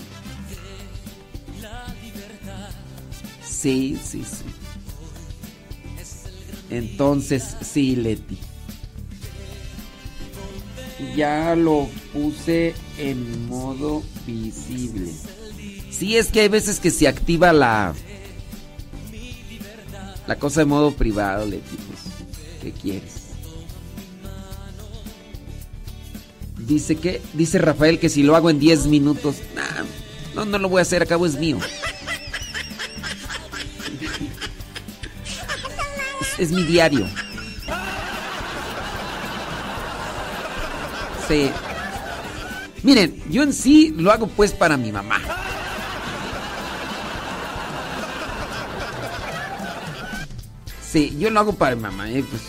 Sí, sí, sí. Entonces, sí, Leti. Ya lo puse en modo visible. Sí, es que hay veces que se activa la la cosa en modo privado, Leti. Pues, ¿qué quieres? Dice que dice Rafael que si lo hago en diez minutos. Nah, no, no lo voy a hacer, a cabo es mío. Es mi diario. Sí. Miren, yo en sí lo hago pues para mi mamá. Sí, yo lo hago para mi mamá, eh, pues,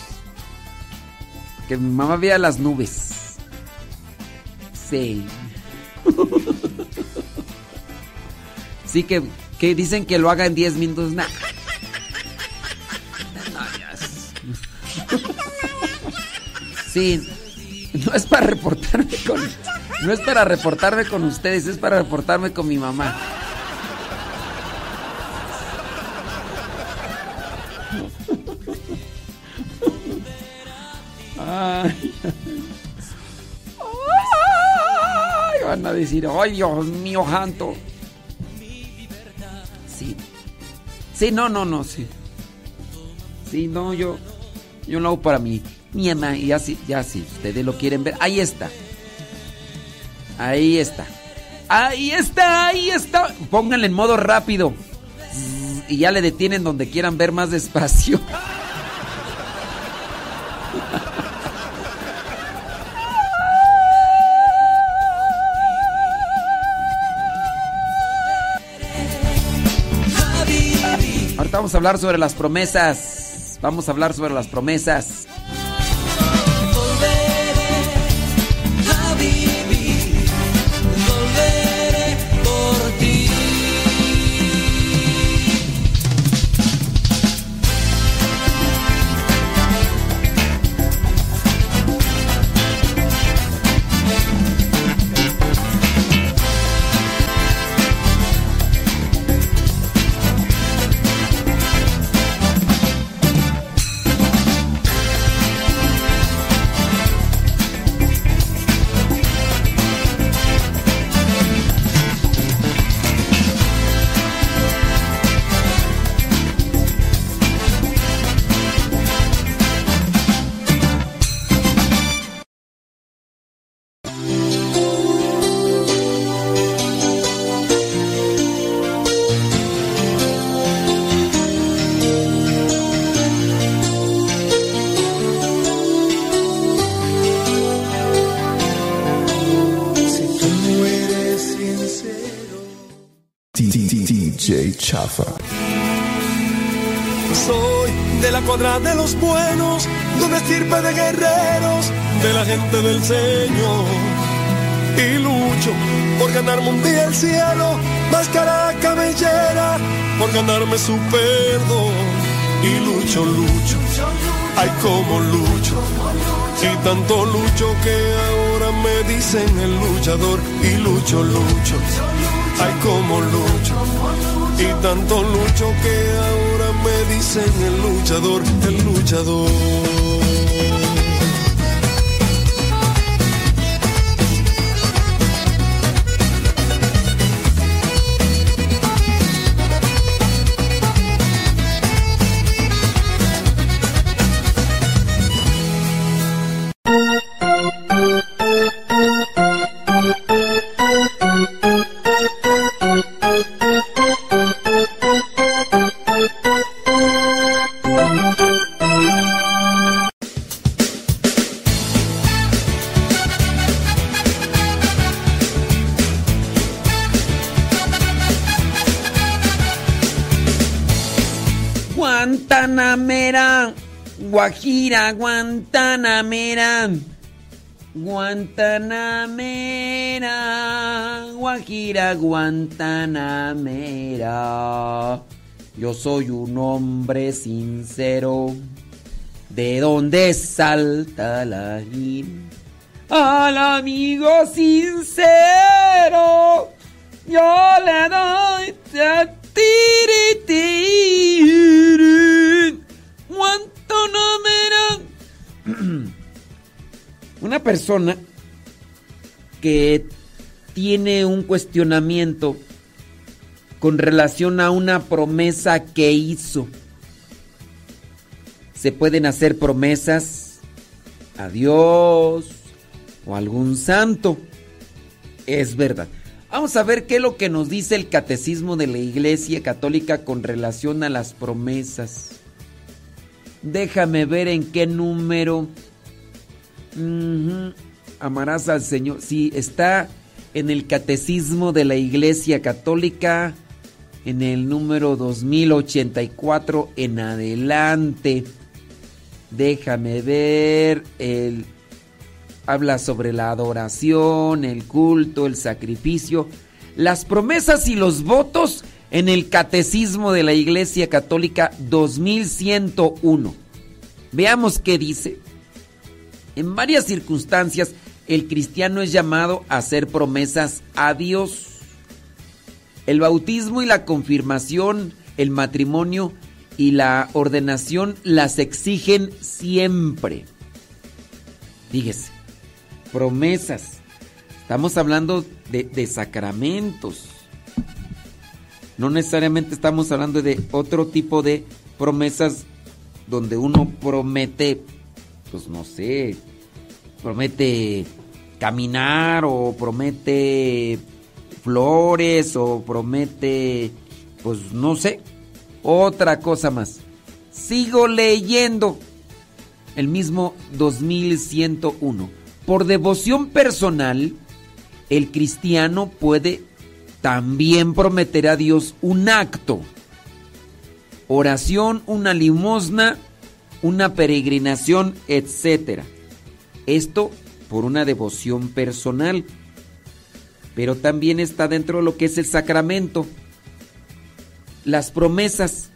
que mi mamá vea las nubes. Sí. Sí, que, que dicen que lo haga en diez minutos. Nah. Sí, no es para reportarme con, no es para reportarme con ustedes, es para reportarme con mi mamá. Ay, ay, van a decir, ay, Dios mío, santo. Sí, sí, no, no, no, sí. Sí, no, yo, yo lo hago para mí. Mi mamá, y así, ya sí, ustedes lo quieren ver. Ahí está. Ahí está. Ahí está, ahí está. Pónganle en modo rápido. Zzz, y ya le detienen donde quieran ver más despacio. Ahorita vamos a hablar sobre las promesas. Vamos a hablar sobre las promesas. Soy de la cuadra de los buenos, de una estirpe de guerreros, de la gente del Señor. Y lucho por ganarme un día el cielo, máscara cabellera, por ganarme su perdón. Y lucho, lucho, ay como lucho, y tanto lucho que ahora me dicen el luchador. Y lucho, lucho, ay como lucho, y tanto lucho que ahora me dicen el luchador, el luchador. Guajira, Guantanamera, Guantanamera, Guajira, Guantanamera. Yo soy un hombre sincero, de donde salta la gil. Al amigo sincero, yo le doy a tiri tiri. Una persona que tiene un cuestionamiento con relación a una promesa que hizo. Se pueden hacer promesas a Dios o a algún santo. Es verdad. Vamos a ver qué es lo que nos dice el Catecismo de la Iglesia Católica con relación a las promesas. Déjame ver en qué número. Uh-huh. Amarás al Señor. Sí, está en el Catecismo de la Iglesia Católica, en el número dos mil ochenta y cuatro en adelante. Déjame ver, el, habla sobre la adoración, el culto, el sacrificio, las promesas y los votos en el Catecismo de la Iglesia Católica dos mil ciento uno. Veamos qué dice. En varias circunstancias, el cristiano es llamado a hacer promesas a Dios. El bautismo y la confirmación, el matrimonio y la ordenación las exigen siempre. Fíjese, promesas. Estamos hablando de, de sacramentos. No necesariamente estamos hablando de otro tipo de promesas donde uno promete, pues no sé, promete caminar o promete flores o promete, pues no sé, otra cosa más. Sigo leyendo el mismo dos mil ciento uno. Por devoción personal, el cristiano puede también prometer a Dios un acto, oración, una limosna, una peregrinación, etcétera. Esto por una devoción personal. Pero también está dentro de lo que es el sacramento. Las promesas,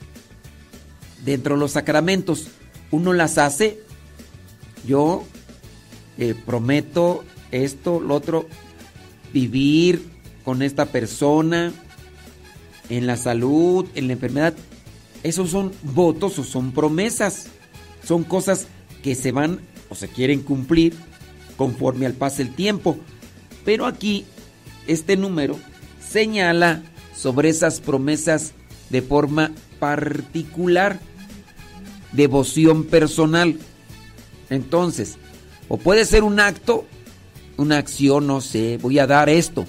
dentro de los sacramentos, uno las hace. Yo eh, prometo esto, lo otro, vivir con esta persona, en la salud, en la enfermedad. Esos son votos o son promesas. Son cosas que se van o se quieren cumplir conforme al pase el tiempo. Pero aquí, este número señala sobre esas promesas de forma particular, devoción personal. Entonces, o puede ser un acto, una acción, no sé, voy a dar esto,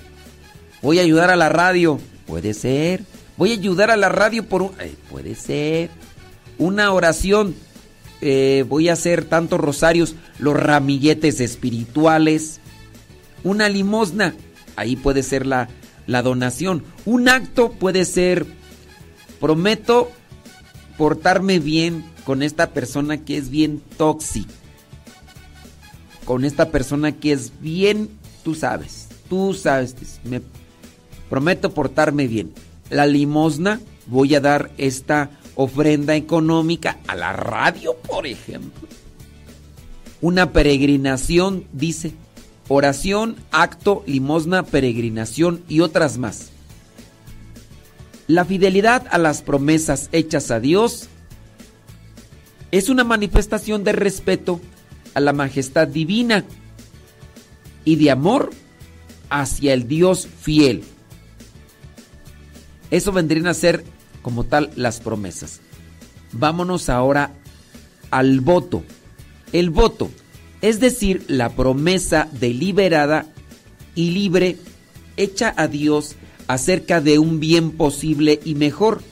voy a ayudar a la radio, puede ser, voy a ayudar a la radio por un, eh, puede ser, una oración, eh, voy a hacer tantos rosarios, los ramilletes espirituales, una limosna. Ahí puede ser la, la donación. Un acto puede ser, prometo portarme bien con esta persona que es bien tóxica. Con esta persona que es bien, tú sabes, tú sabes, me prometo portarme bien. La limosna, voy a dar esta ofrenda económica a la radio, por ejemplo. Una peregrinación, dice. Oración, acto, limosna, peregrinación y otras más. La fidelidad a las promesas hechas a Dios es una manifestación de respeto a la majestad divina y de amor hacia el Dios fiel. Eso vendrían a ser como tal las promesas. Vámonos ahora al voto. El voto, es decir, la promesa deliberada y libre hecha a Dios acerca de un bien posible y mejor,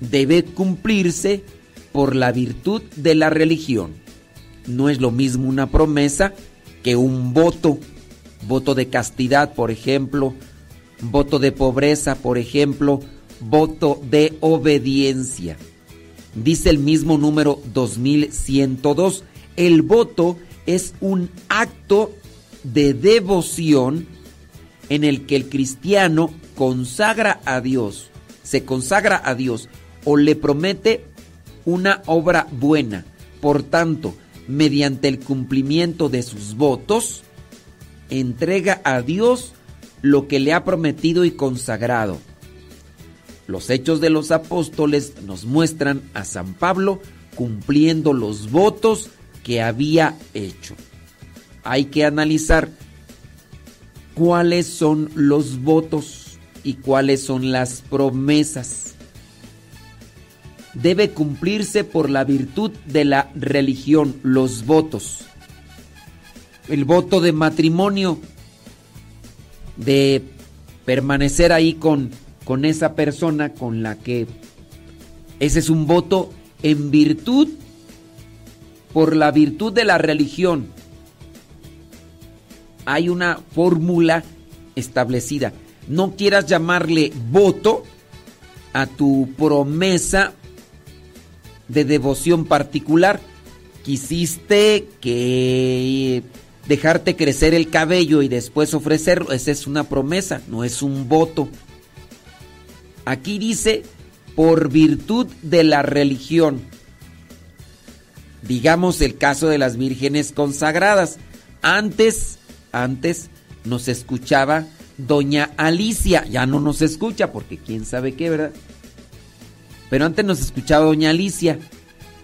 debe cumplirse por la virtud de la religión. No es lo mismo una promesa que un voto, voto de castidad, por ejemplo, voto de pobreza, por ejemplo, voto de obediencia. Dice el mismo número dos mil ciento dos, el voto es un acto de devoción en el que el cristiano consagra a Dios, se consagra a Dios o le promete una obra buena. Por tanto, mediante el cumplimiento de sus votos, entrega a Dios lo que le ha prometido y consagrado. Los Hechos de los Apóstoles nos muestran a San Pablo cumpliendo los votos que había hecho. Hay que analizar cuáles son los votos y cuáles son las promesas. Debe cumplirse por la virtud de la religión, los votos. El voto de matrimonio, de permanecer ahí con, con esa persona con la que... Ese es un voto en virtud, por la virtud de la religión. Hay una fórmula establecida. No quieras llamarle voto a tu promesa de devoción particular. Quisiste que dejarte crecer el cabello y después ofrecerlo. Esa es una promesa, no es un voto. Aquí dice, por virtud de la religión. Digamos el caso de las vírgenes consagradas. Antes, antes nos escuchaba doña Alicia. Ya no nos escucha porque quién sabe qué, ¿verdad? Pero antes nos escuchaba doña Alicia.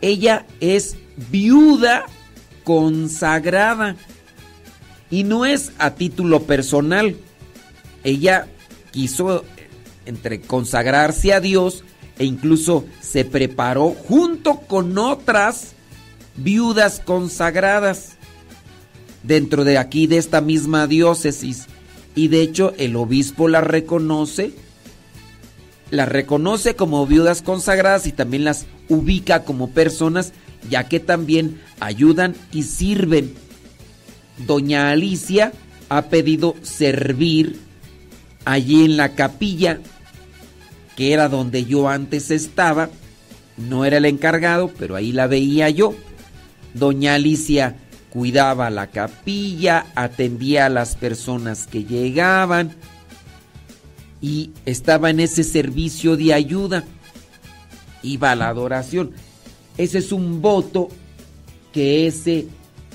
Ella es viuda consagrada. Y no es a título personal. Ella quiso entre consagrarse a Dios e incluso se preparó junto con otras viudas consagradas dentro de aquí de esta misma diócesis. Y de hecho el obispo la reconoce, la reconoce como viudas consagradas y también las ubica como personas, ya que también ayudan y sirven. Doña Alicia ha pedido servir allí en la capilla, que era donde yo antes estaba. No era el encargado, pero ahí la veía yo. Doña Alicia cuidaba la capilla, atendía a las personas que llegaban y estaba en ese servicio de ayuda. Iba a la adoración. Ese es un voto que ese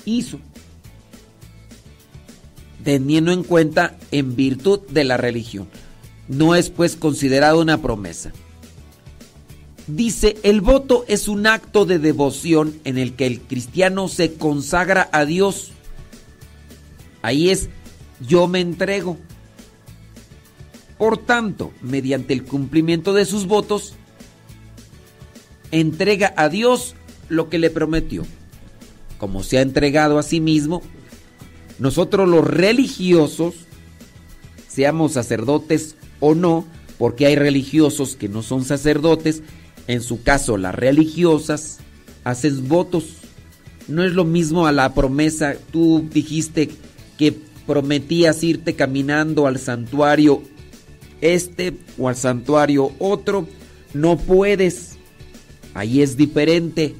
hizo, teniendo en cuenta en virtud de la religión. No es pues considerado una promesa. Dice, el voto es un acto de devoción en el que el cristiano se consagra a Dios. Ahí es, yo me entrego. Por tanto, mediante el cumplimiento de sus votos, entrega a Dios lo que le prometió. Como se ha entregado a sí mismo, nosotros los religiosos, seamos sacerdotes o no, porque hay religiosos que no son sacerdotes, en su caso las religiosas, hacen votos. No es lo mismo a la promesa. Tú dijiste que prometías irte caminando al santuario este o al santuario otro. No puedes. Ahí es diferente.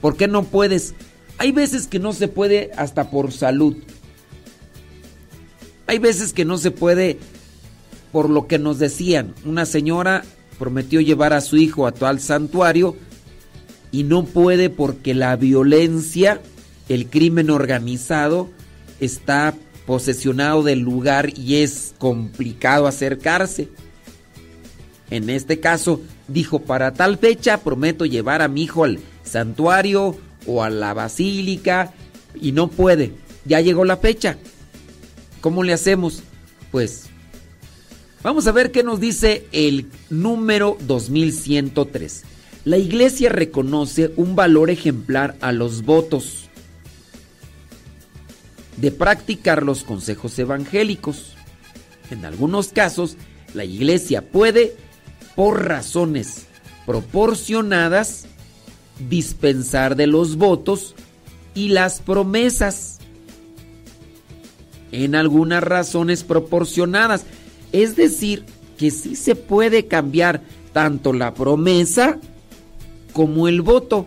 ¿Por qué no puedes? Hay veces que no se puede hasta por salud. Hay veces que no se puede por lo que nos decían. Una señora prometió llevar a su hijo a tal santuario y no puede porque la violencia, el crimen organizado, está posesionado del lugar y es complicado acercarse. En este caso, dijo, para tal fecha prometo llevar a mi hijo al santuario o a la basílica, y no puede. Ya llegó la fecha. ¿Cómo le hacemos? Pues vamos a ver qué nos dice el número dos mil ciento tres. La Iglesia reconoce un valor ejemplar a los votos de practicar los consejos evangélicos. En algunos casos, la Iglesia puede, por razones proporcionadas, dispensar de los votos y las promesas en algunas razones proporcionadas. Es decir, que sí se puede cambiar tanto la promesa como el voto.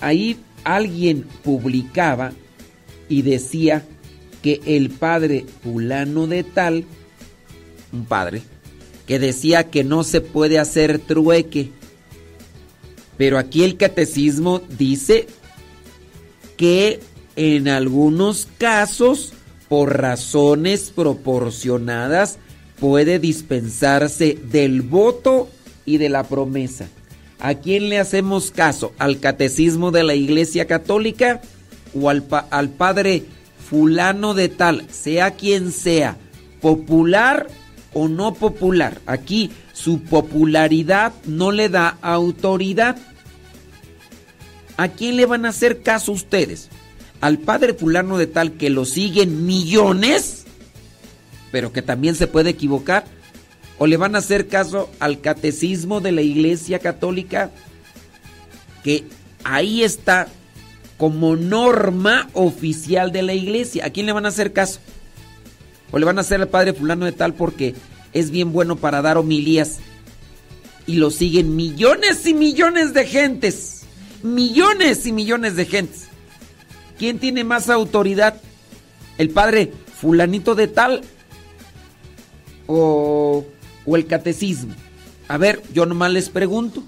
Ahí alguien publicaba y decía que el padre fulano de tal, un padre, que decía que no se puede hacer trueque. Pero aquí el catecismo dice que en algunos casos, por razones proporcionadas, puede dispensarse del voto y de la promesa. ¿A quién le hacemos caso? ¿Al catecismo de la Iglesia Católica o al, pa- al padre fulano de tal? Sea quien sea, popular o no popular. Aquí su popularidad no le da autoridad. ¿A quién le van a hacer caso ustedes? ¿Al padre fulano de tal que lo siguen millones, pero que también se puede equivocar? ¿O le van a hacer caso al catecismo de la Iglesia Católica, que ahí está como norma oficial de la Iglesia? ¿A quién le van a hacer caso? ¿O le van a hacer al padre fulano de tal porque es bien bueno para dar homilías. Y lo siguen millones y millones de gentes. Millones y millones de gentes. ¿Quién tiene más autoridad? ¿El padre fulanito de tal? O, o el catecismo. A ver, yo nomás les pregunto.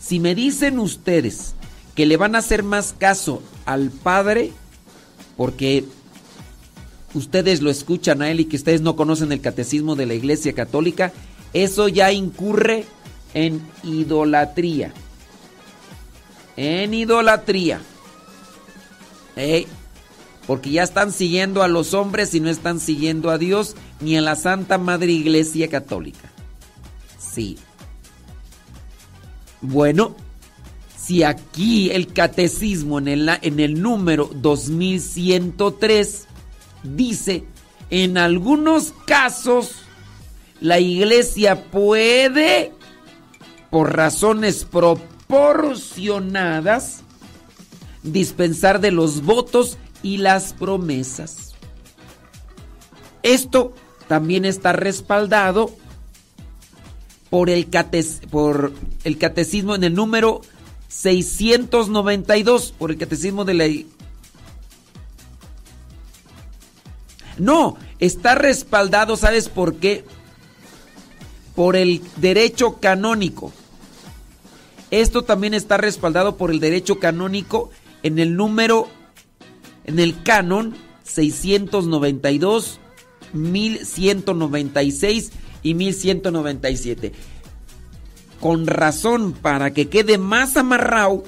Si me dicen ustedes que le van a hacer más caso al padre, porque ustedes lo escuchan a él y que ustedes no conocen el catecismo de la Iglesia Católica, eso ya incurre en idolatría. En idolatría. ¿Eh? Porque ya están siguiendo a los hombres y no están siguiendo a Dios ni a la Santa Madre Iglesia Católica. Sí. Bueno, si aquí el catecismo en el, en el número dos mil ciento tres dice, en algunos casos la Iglesia puede, por razones proporcionadas, dispensar de los votos y las promesas. Esto también está respaldado por el, catec por el catecismo en el número seiscientos noventa y dos, por el catecismo de la... No, está respaldado, ¿sabes por qué? Por el derecho canónico. Esto también está respaldado por el derecho canónico en el número, en el canon seiscientos noventa y dos, mil ciento noventa y seis y mil ciento noventa y siete. Con razón, para que quede más amarrado,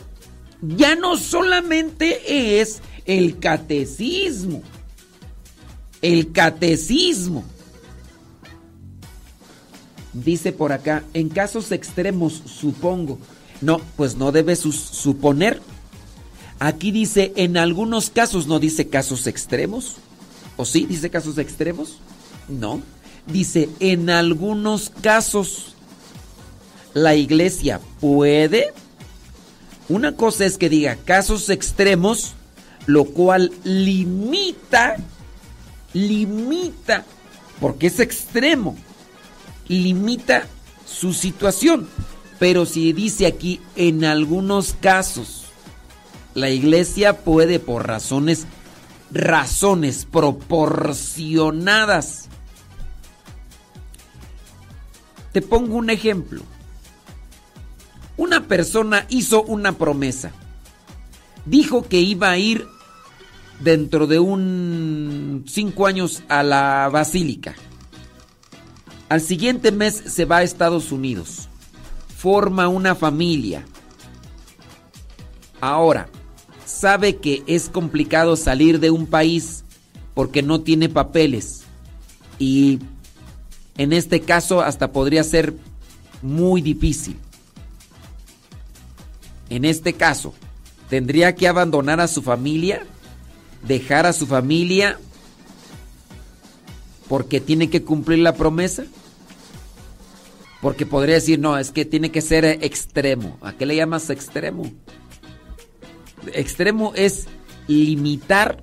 ya no solamente es el catecismo. El catecismo. Dice por acá, en casos extremos, supongo. No, pues no debe suponer. Aquí dice, en algunos casos, ¿no dice casos extremos? ¿O sí dice casos extremos? No. Dice, en algunos casos, la Iglesia puede. Una cosa es que diga casos extremos, lo cual limita, limita, porque es extremo. Limita su situación. Pero si dice aquí, en algunos casos, la Iglesia puede, por razones, razones proporcionadas. Te pongo un ejemplo. Una persona hizo una promesa. Dijo que iba a ir dentro de un cinco años a la basílica. Al siguiente mes se va a Estados Unidos. Forma una familia. Ahora, sabe que es complicado salir de un país porque no tiene papeles. Y en este caso hasta podría ser muy difícil. En este caso, ¿tendría que abandonar a su familia? ¿Dejar a su familia? Porque tiene que cumplir la promesa. Porque podría decir, no, es que tiene que ser extremo. ¿A qué le llamas extremo? Extremo es limitar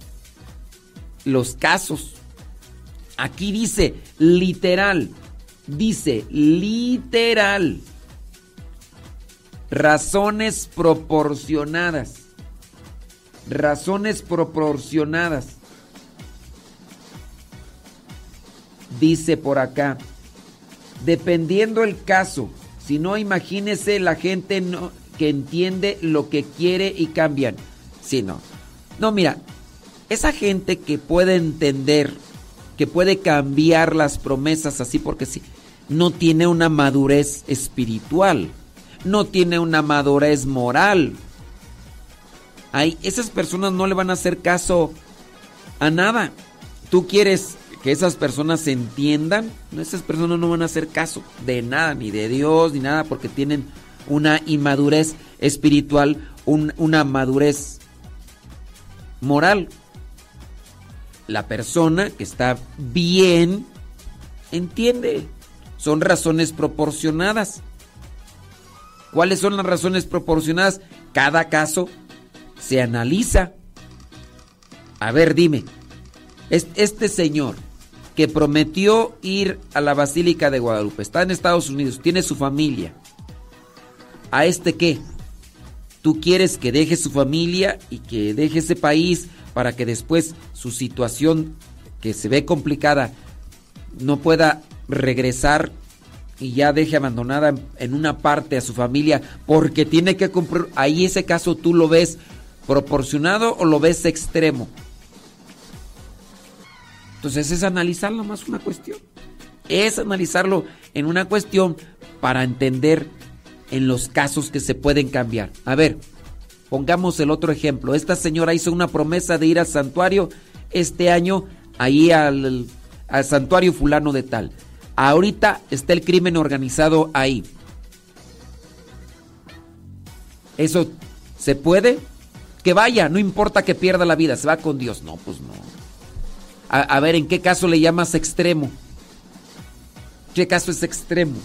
los casos. Aquí dice literal. Dice literal. Razones proporcionadas. Razones proporcionadas. Dice por acá, dependiendo el caso, si no, imagínese la gente no, que entiende lo que quiere y cambian. Si no, no, mira, esa gente que puede entender, que puede cambiar las promesas así porque sí, no tiene una madurez espiritual, no tiene una madurez moral. Ay, esas personas no le van a hacer caso a nada. Tú quieres que esas personas se entiendan, esas personas no van a hacer caso de nada, ni de Dios, ni nada, porque tienen una inmadurez espiritual, un, una madurez moral. La persona que está bien entiende, son razones proporcionadas. ¿Cuáles son las razones proporcionadas? Cada caso se analiza. A ver, dime, este señor que prometió ir a la Basílica de Guadalupe. Está en Estados Unidos, tiene su familia. ¿A este qué? Tú quieres que deje su familia y que deje ese país para que después su situación, que se ve complicada, no pueda regresar y ya deje abandonada en una parte a su familia porque tiene que cumplir. Ahí ese caso tú lo ves proporcionado o lo ves extremo. Entonces es analizarlo más una cuestión. Es analizarlo en una cuestión para entender en los casos que se pueden cambiar. A ver, pongamos el otro ejemplo. Esta señora hizo una promesa de ir al santuario este año, ahí al, al santuario fulano de tal. Ahorita está el crimen organizado ahí. ¿Eso se puede? Que vaya, no importa que pierda la vida, se va con Dios. No, pues no. A, a ver, ¿en qué caso le llamas extremo? ¿Qué caso es extremo?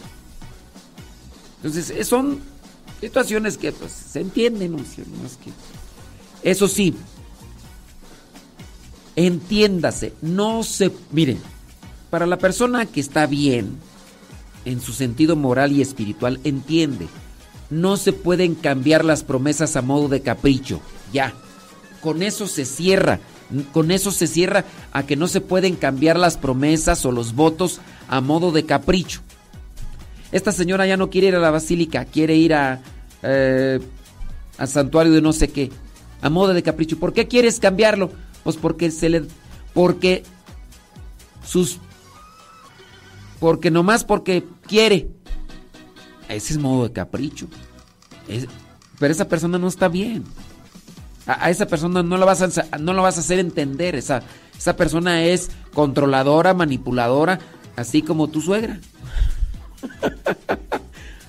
Entonces, son situaciones que pues, se entienden. ¿No? Eso sí, entiéndase, no se... Miren, para la persona que está bien, en su sentido moral y espiritual, entiende, no se pueden cambiar las promesas a modo de capricho, ya. Con eso se cierra, con eso se cierra a que no se pueden cambiar las promesas o los votos a modo de capricho. Esta señora ya no quiere ir a la basílica, quiere ir a eh, al santuario de no sé qué, a modo de capricho. ¿Por qué quieres cambiarlo? Pues porque se le, porque sus, porque nomás porque quiere. Ese es modo de capricho. Es, pero esa persona no está bien. A, a esa persona no la vas a, no la vas a hacer entender. Esa, esa persona es controladora, manipuladora, así como tu suegra.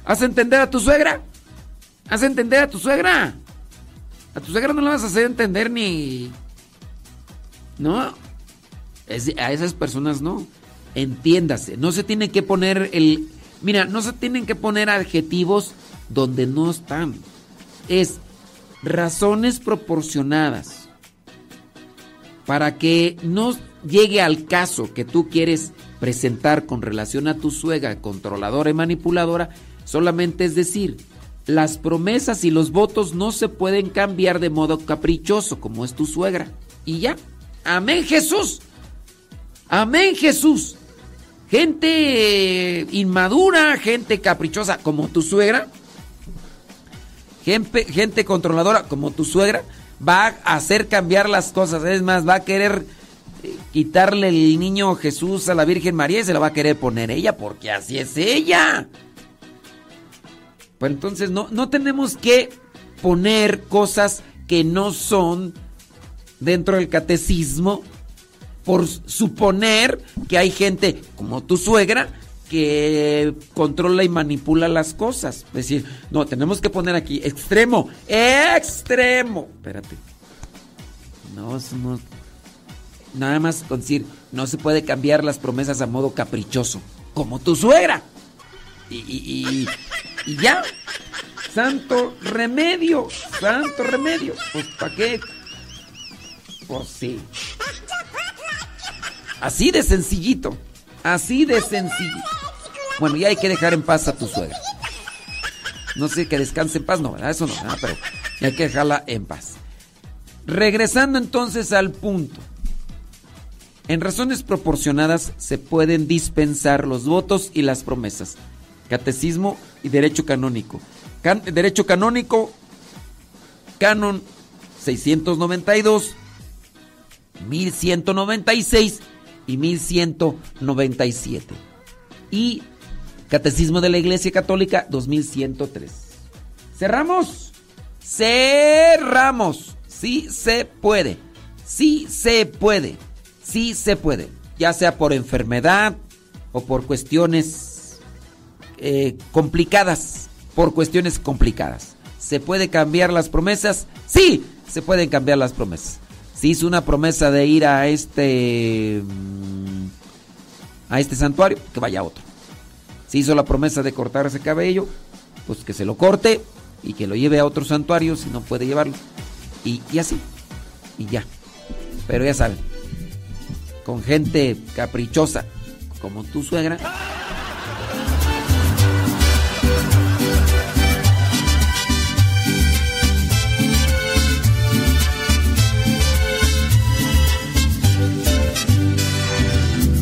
Haz entender a tu suegra. Haz entender a tu suegra. A tu suegra no la vas a hacer entender ni. No. Es, a esas personas no. Entiéndase. No se tiene que poner el. Mira, no se tienen que poner adjetivos donde no están. Es razones proporcionadas para que no llegue al caso que tú quieres presentar con relación a tu suegra controladora y manipuladora. Solamente es decir, las promesas y los votos no se pueden cambiar de modo caprichoso como es tu suegra. Y ya. ¡Amén, Jesús! ¡Amén, Jesús! Gente inmadura, gente caprichosa como tu suegra, gente, gente controladora como tu suegra, va a hacer cambiar las cosas. Es más, va a querer quitarle el niño Jesús a la Virgen María y se la va a querer poner ella porque así es ella. Pues entonces no, no tenemos que poner cosas que no son dentro del catecismo por suponer que hay gente como tu suegra que controla y manipula las cosas. Es decir, no, tenemos que poner aquí extremo, extremo. Espérate. No, somos... Nada más con decir, no se puede cambiar las promesas a modo caprichoso, como tu suegra. Y, y, y, y ya. Santo remedio, santo remedio. Pues, ¿para qué? Pues sí. Así de sencillito. Así de sencillito. Bueno, ya hay que dejar en paz a tu suegra. No sé, que descanse en paz, no, ¿verdad? Eso no, ¿verdad? Pero hay que dejarla en paz. Regresando entonces al punto. En razones proporcionadas se pueden dispensar los votos y las promesas. Catecismo y derecho canónico. Can- derecho canónico, canon seiscientos noventa y dos, mil ciento noventa y seis y mil ciento noventa y siete. Y Catecismo de la Iglesia Católica dos mil ciento tres. ¿Cerramos? Cerramos. Sí se puede. Sí se puede. Sí se puede, ya sea por enfermedad o por cuestiones eh, complicadas, por cuestiones complicadas. ¿Se puede cambiar las promesas? Sí, se pueden cambiar las promesas. Si hizo una promesa de ir a este a este santuario, que vaya a otro. Si hizo la promesa de cortarse el cabello, pues que se lo corte y que lo lleve a otro santuario si no puede llevarlo. Y, y así, y ya. Pero ya saben. con gente caprichosa, como tu suegra.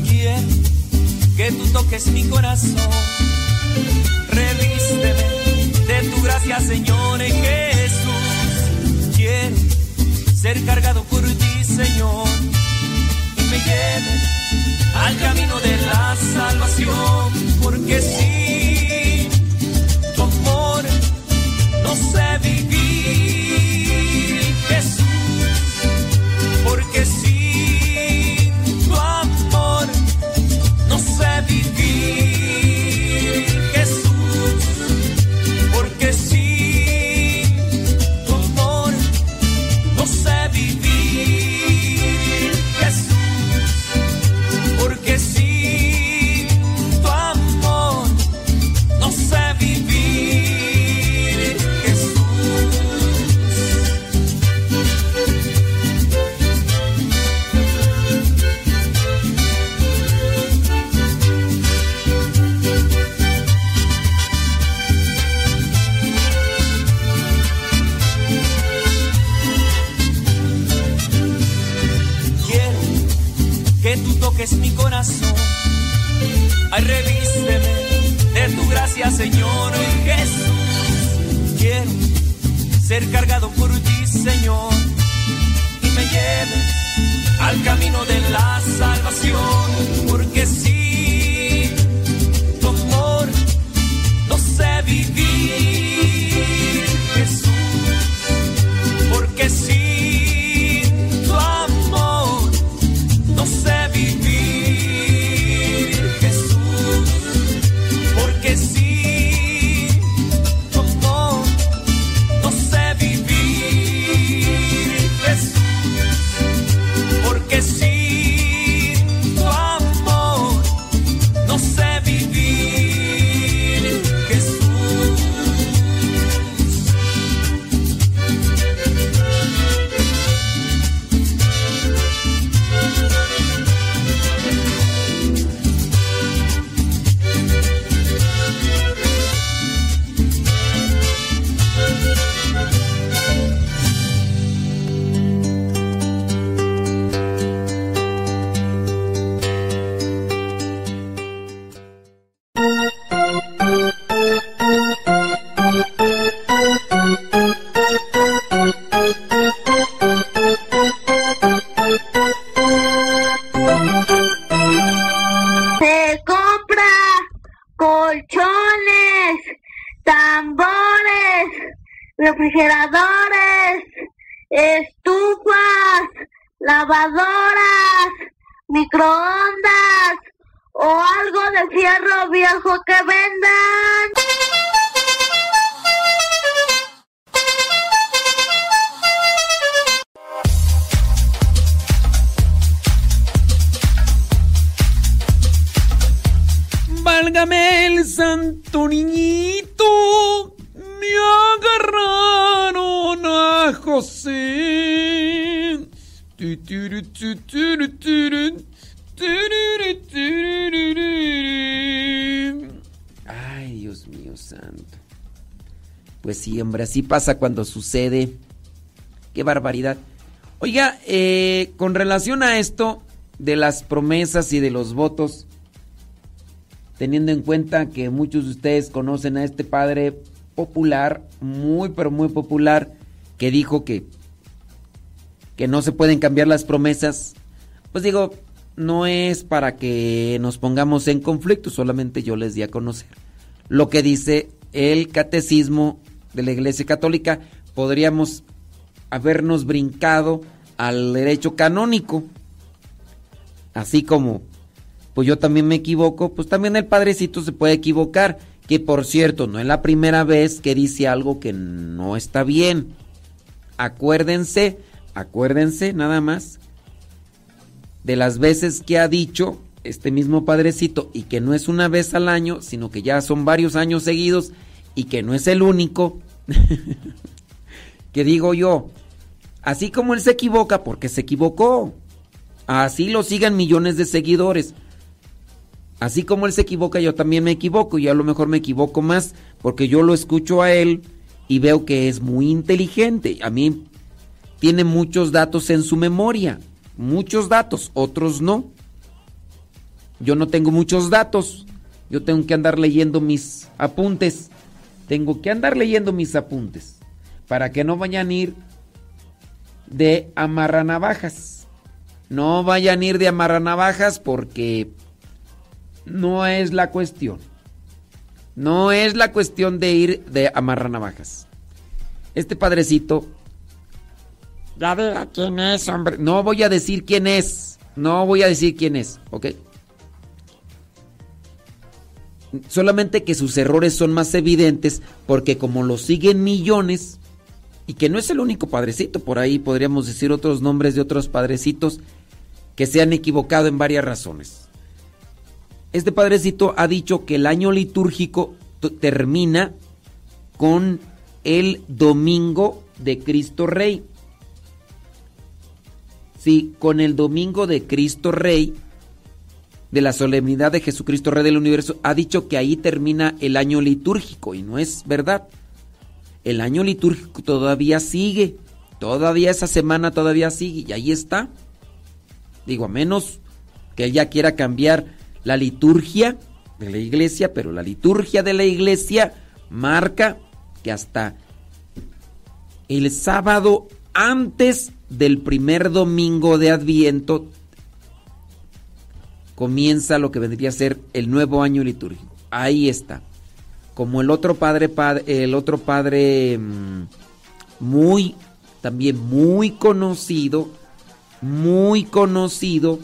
Quiero que tú toques mi corazón, revísteme de tu gracia, Señor Jesús. Quiero ser cargado por ti, Señor, y me lleves al camino de la salvación, porque sí, tu amor no sé vivir, Jesús, porque sí, tu amor no sé vivir, Jesús, porque sí, tu amor no sé vivir. Porque sin tu amor no sé vivir, Jesús. Quiero que tú toques mi corazón, ay, revísteme de tu gracia, Señor Jesús. Quiero ser cargado por ti, Señor, y me lleves al camino de la salvación, porque sí, tu amor no sé vivir, Jesús, porque sí, tu amor no sé vivir. Refrigeradores, estufas, lavadoras, microondas o algo de fierro viejo que vendan. Válgame el santo niñito. Me agarraron a José. Ay, Dios mío santo. Pues sí, hombre, así pasa cuando sucede. Qué barbaridad. Oiga, eh, con relación a esto de las promesas y de los votos, teniendo en cuenta que muchos de ustedes conocen a este padre popular, muy pero muy popular, que dijo que que no se pueden cambiar las promesas, pues digo, no es para que nos pongamos en conflicto, solamente yo les di a conocer lo que dice el catecismo de la Iglesia Católica. Podríamos habernos brincado al derecho canónico, así como pues yo también me equivoco, pues también el padrecito se puede equivocar. Que por cierto, no es la primera vez que dice algo que no está bien. Acuérdense, acuérdense nada más de las veces que ha dicho este mismo padrecito, y que no es una vez al año, sino que ya son varios años seguidos, y que no es el único. Que digo yo, así como él se equivoca, porque se equivocó. Así lo sigan millones de seguidores. Así como él se equivoca, yo también me equivoco, y a lo mejor me equivoco más porque yo lo escucho a él y veo que es muy inteligente. A mí tiene muchos datos en su memoria, muchos datos, otros no. Yo no tengo muchos datos, yo tengo que andar leyendo mis apuntes, tengo que andar leyendo mis apuntes para que no vayan a ir de amarranavajas, no vayan a ir de amarranavajas porque... No es la cuestión. No es la cuestión de ir de amarranavajas. Este padrecito... Ya diga quién es, hombre. No voy a decir quién es. No voy a decir quién es, ¿ok? Solamente que sus errores son más evidentes porque como lo siguen millones, y que no es el único padrecito, por ahí podríamos decir otros nombres de otros padrecitos que se han equivocado en varias razones. Este padrecito ha dicho que el año litúrgico termina con el domingo de Cristo Rey. Sí, con el domingo de Cristo Rey, de la solemnidad de Jesucristo Rey del Universo, ha dicho que ahí termina el año litúrgico, y no es verdad. El año litúrgico todavía sigue, todavía esa semana todavía sigue, y ahí está. Digo, a menos que ella quiera cambiar la liturgia de la iglesia, pero la liturgia de la iglesia marca que hasta el sábado antes del primer domingo de Adviento comienza lo que vendría a ser el nuevo año litúrgico. Ahí está. Como el otro padre, el otro padre muy, también muy conocido, muy conocido,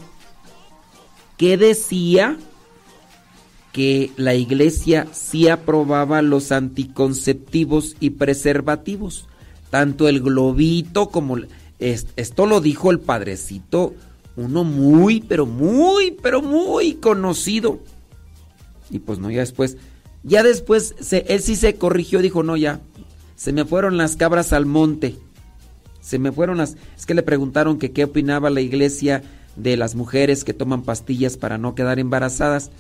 que decía que la iglesia sí aprobaba los anticonceptivos y preservativos, tanto el globito como... Esto lo dijo el padrecito, uno muy, pero muy, pero muy conocido. Y pues no, ya después, ya después se, él sí se corrigió, dijo, no, ya, se me fueron las cabras al monte, se me fueron las... Es que le preguntaron que qué opinaba la iglesia de las mujeres que toman pastillas para no quedar embarazadas,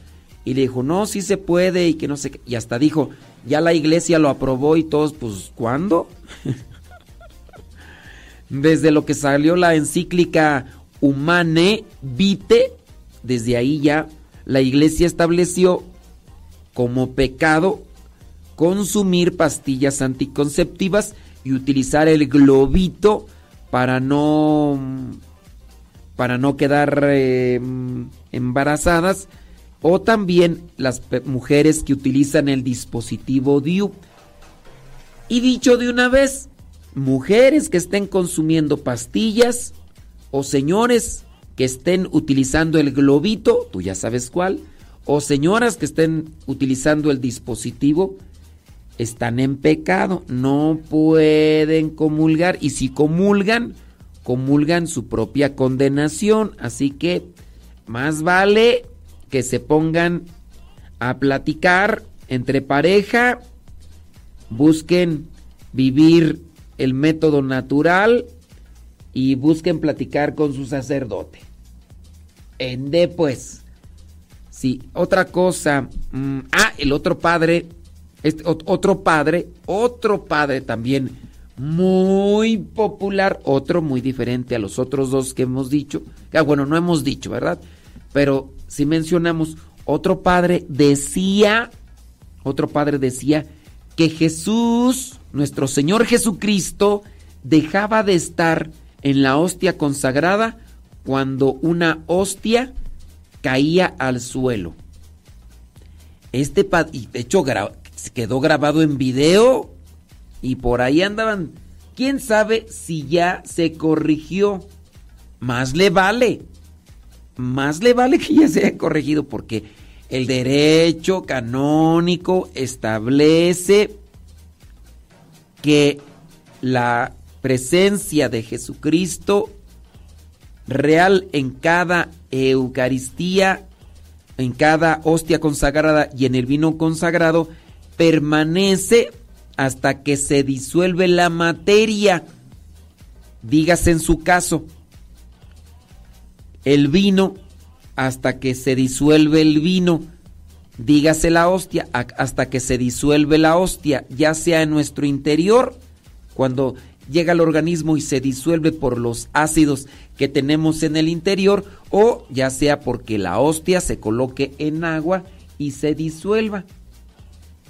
y le dijo, no, sí se puede, y que no sé qué, y hasta dijo, ya la iglesia lo aprobó, y todos, pues, ¿cuándo? Desde lo que salió la encíclica Humane Vitae, desde ahí ya la iglesia estableció como pecado consumir pastillas anticonceptivas y utilizar el globito para no... para no quedar eh, embarazadas, o también las mujeres que utilizan el dispositivo D I U. Y dicho de una vez, mujeres que estén consumiendo pastillas o señores que estén utilizando el globito, tú ya sabes cuál, o señoras que estén utilizando el dispositivo, están en pecado, no pueden comulgar, y si comulgan, comulgan su propia condenación, así que más vale que se pongan a platicar entre pareja, busquen vivir el método natural y busquen platicar con su sacerdote. Ende pues. Sí, otra cosa, mmm, ah, el otro padre, este, otro padre, otro padre también muy popular, otro muy diferente a los otros dos que hemos dicho. Ah, bueno, no hemos dicho, ¿verdad? Pero si mencionamos, otro padre decía, otro padre decía que Jesús, nuestro Señor Jesucristo, dejaba de estar en la hostia consagrada cuando una hostia caía al suelo. Este padre, y de hecho gra- quedó grabado en video. Y por ahí andaban, quién sabe si ya se corrigió. Más le vale, más le vale que ya se haya corregido, porque el derecho canónico establece que la presencia de Jesucristo real en cada Eucaristía, en cada hostia consagrada y en el vino consagrado, permanece hasta que se disuelve la materia. Dígase en su caso, el vino hasta que se disuelve el vino. Dígase la hostia, hasta que se disuelve la hostia, ya sea en nuestro interior, cuando llega al organismo y se disuelve por los ácidos que tenemos en el interior, o ya sea porque la hostia se coloque en agua y se disuelva.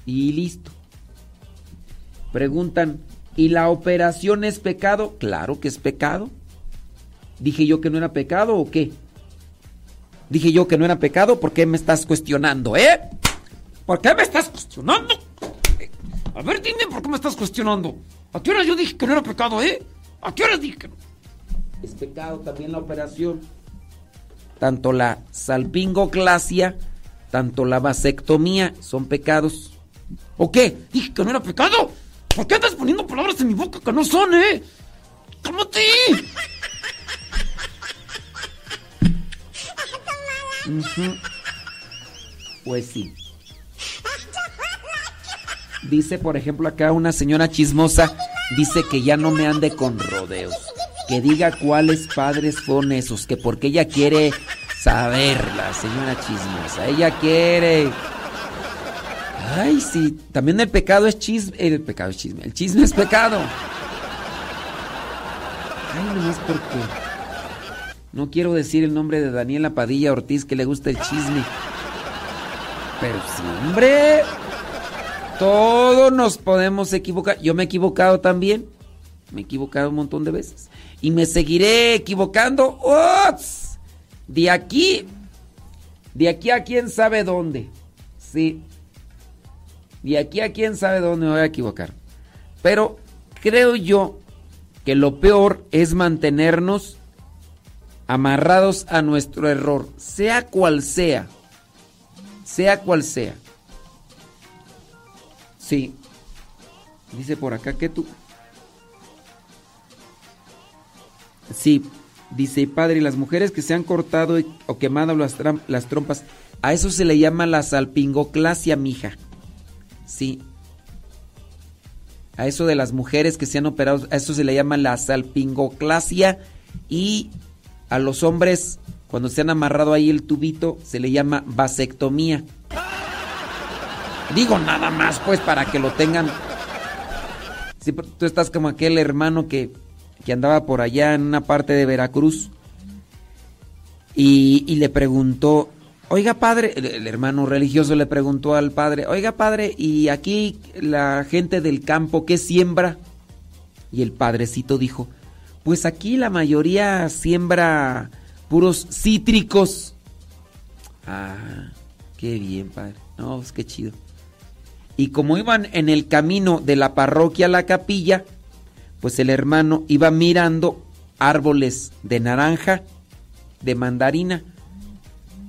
Y listo. Preguntan, ¿y la operación es pecado? Claro que es pecado. ¿Dije yo que no era pecado o qué? Dije yo que no era pecado, ¿por qué me estás cuestionando, eh? ¿Por qué me estás cuestionando? A ver, dime, ¿por qué me estás cuestionando? ¿A qué hora yo dije que no era pecado, eh? ¿A qué hora dije que no? Es pecado también la operación. Tanto la salpingoclasia, tanto la vasectomía son pecados. ¿O qué? ¿Dije que no era pecado? ¿Por qué andas poniendo palabras en mi boca que no son, eh? ¡Cálmate! Uh-huh. Pues sí. Dice, por ejemplo, acá una señora chismosa, dice que ya no me ande con rodeos, que diga cuáles padres son esos, que porque ella quiere saber, la señora chismosa, ella quiere. Ay, sí, también el pecado es chisme, el pecado es chisme, el chisme es pecado. Ay, nomás porque no quiero decir el nombre de Daniela Padilla Ortiz, que le gusta el chisme. Pero sí, hombre, todos nos podemos equivocar. Yo me he equivocado también. Me he equivocado un montón de veces. Y me seguiré equivocando. ¡Oh! De aquí, de aquí a quién sabe dónde. Sí. De aquí a quién sabe dónde me voy a equivocar. Pero creo yo que lo peor es mantenernos amarrados a nuestro error, sea cual sea, sea cual sea. Sí, dice por acá que tú. Sí, dice padre, las mujeres que se han cortado y, o quemado las, las trompas, a eso se le llama la salpingoclasia, mija. Sí, a eso de las mujeres que se han operado, a eso se le llama la salpingoclasia. Y a los hombres, cuando se han amarrado ahí el tubito, se le llama vasectomía. Digo nada más, pues, para que lo tengan. Sí, tú estás como aquel hermano que, que andaba por allá en una parte de Veracruz y, y le preguntó, oiga padre, el, el hermano religioso le preguntó al padre, oiga padre, ¿y aquí la gente del campo qué siembra? Y el padrecito dijo, pues aquí la mayoría siembra puros cítricos. Ah, qué bien, padre. No, pues qué chido. Y como iban en el camino de la parroquia a la capilla, pues el hermano iba mirando árboles de naranja, de mandarina.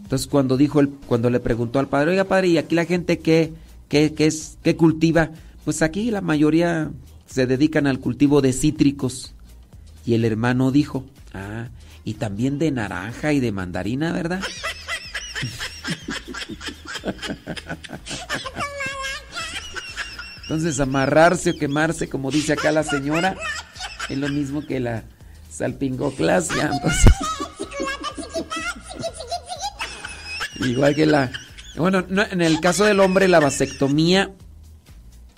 Entonces cuando dijo el, cuando le preguntó al padre, oiga padre, ¿y aquí la gente qué, qué, qué, es, qué cultiva? Pues aquí la mayoría se dedican al cultivo de cítricos. Y el hermano dijo, ah, y también de naranja y de mandarina, ¿verdad? Entonces, amarrarse o quemarse, como dice acá la señora, es lo mismo que la salpingoclasia. Entonces, igual que la... Bueno, no, en el caso del hombre, la vasectomía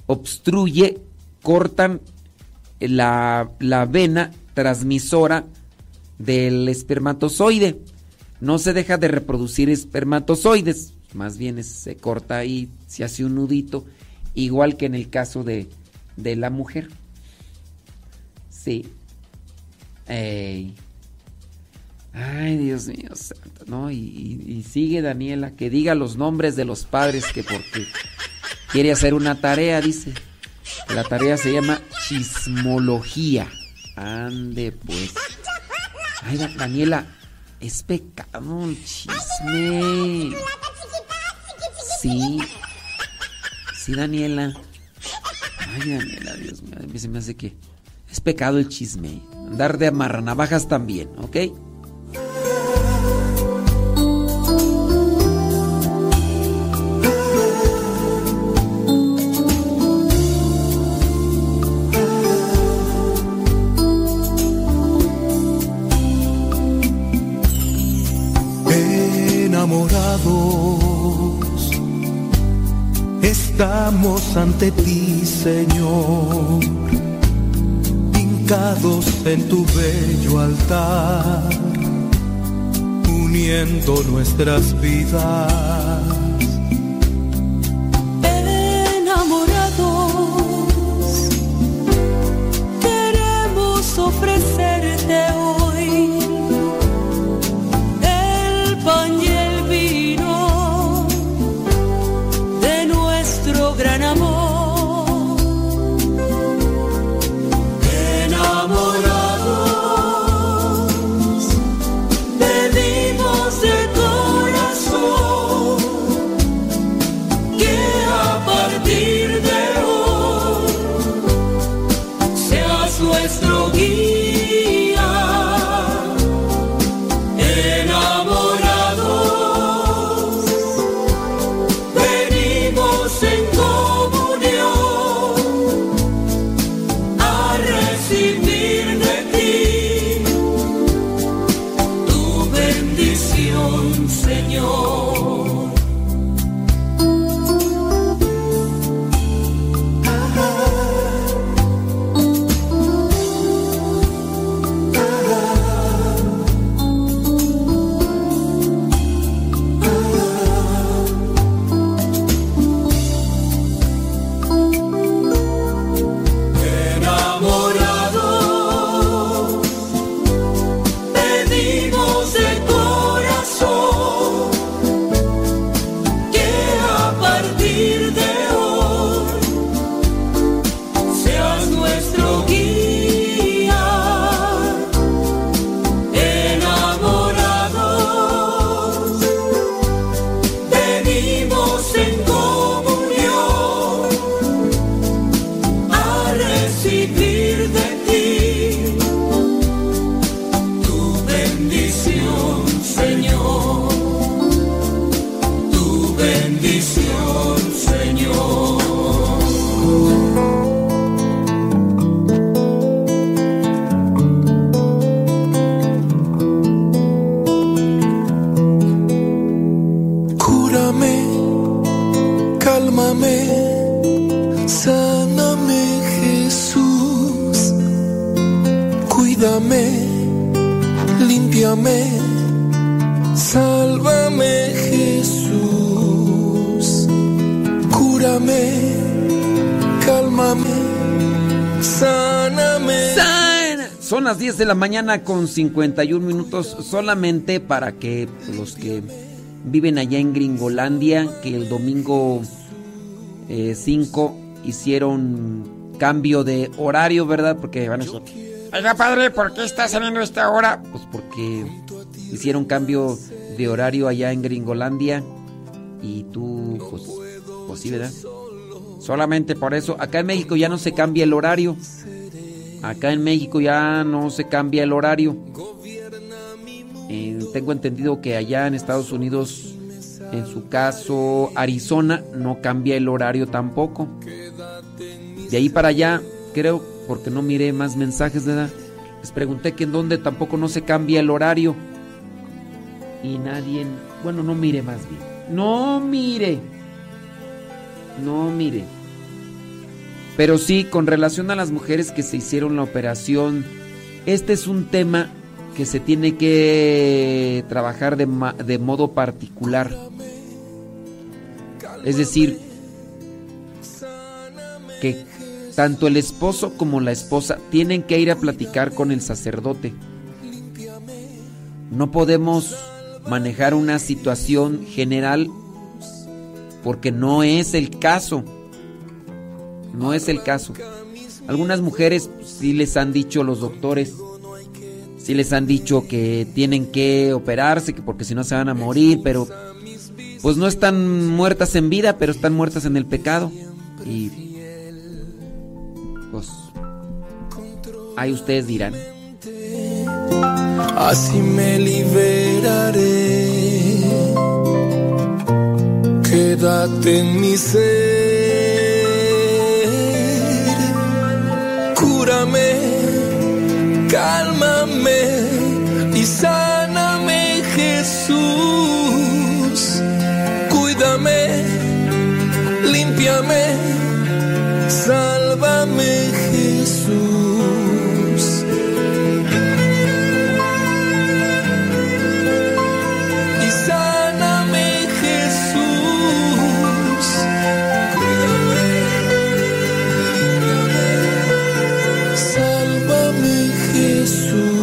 obstruye, cortan la, la vena transmisora del espermatozoide. No se deja de reproducir espermatozoides, más bien es, se corta ahí, se hace un nudito, igual que en el caso de, de la mujer. Sí. Ey. Ay, Dios mío santo, ¿no? Y, y, y sigue Daniela, que diga los nombres de los padres, que porque quiere hacer una tarea, dice. La tarea se llama chismología. Ande pues. Ay, Daniela, es pecado el chisme. Sí. Sí, Daniela. Ay, Daniela, Dios mío, a mí se me hace que es pecado el chisme. Andar de amarranavajas también, ¿ok? enamorados, estamos ante ti, Señor, hincados en tu bello altar, uniendo nuestras vidas. Enamorados, queremos ofrecerte hoy el pan y el vino de nuestro gran amor. Enamorados, pedimos de corazón que a partir de hoy seas nuestro guía. diez de la mañana con cincuenta y un minutos, solamente para que los que viven allá en Gringolandia, que el domingo cinco eh, hicieron cambio de horario, ¿verdad? Porque van a... Oiga, padre, ¿por qué está saliendo esta hora? Pues porque hicieron cambio de horario allá en Gringolandia y tú, pues, pues sí, ¿verdad? Solamente por eso. Acá en México ya no se cambia el horario. Acá en México ya no se cambia el horario. Eh, tengo entendido que allá en Estados Unidos, en su caso Arizona, no cambia el horario tampoco. De ahí para allá, creo, porque no miré más mensajes, ¿verdad? Les pregunté que en dónde tampoco no se cambia el horario. Y nadie... Bueno, no mire más bien. No mire. No mire. Pero sí, con relación a las mujeres que se hicieron la operación, este es un tema que se tiene que trabajar de, ma- de modo particular. Es decir, que tanto el esposo como la esposa tienen que ir a platicar con el sacerdote. No podemos manejar una situación general porque no es el caso. No es el caso. Algunas mujeres sí les han dicho los doctores, sí les han dicho que tienen que operarse, que porque si no se van a morir, pero pues no están muertas en vida, pero están muertas en el pecado. Y pues ahí ustedes dirán. Así me liberaré. Quédate en mi ser. Cúrame, cálmame y sáname, Jesús. Límpiame, sálvame, Jesús. Y sáname, Jesús. Sálvame, Jesús.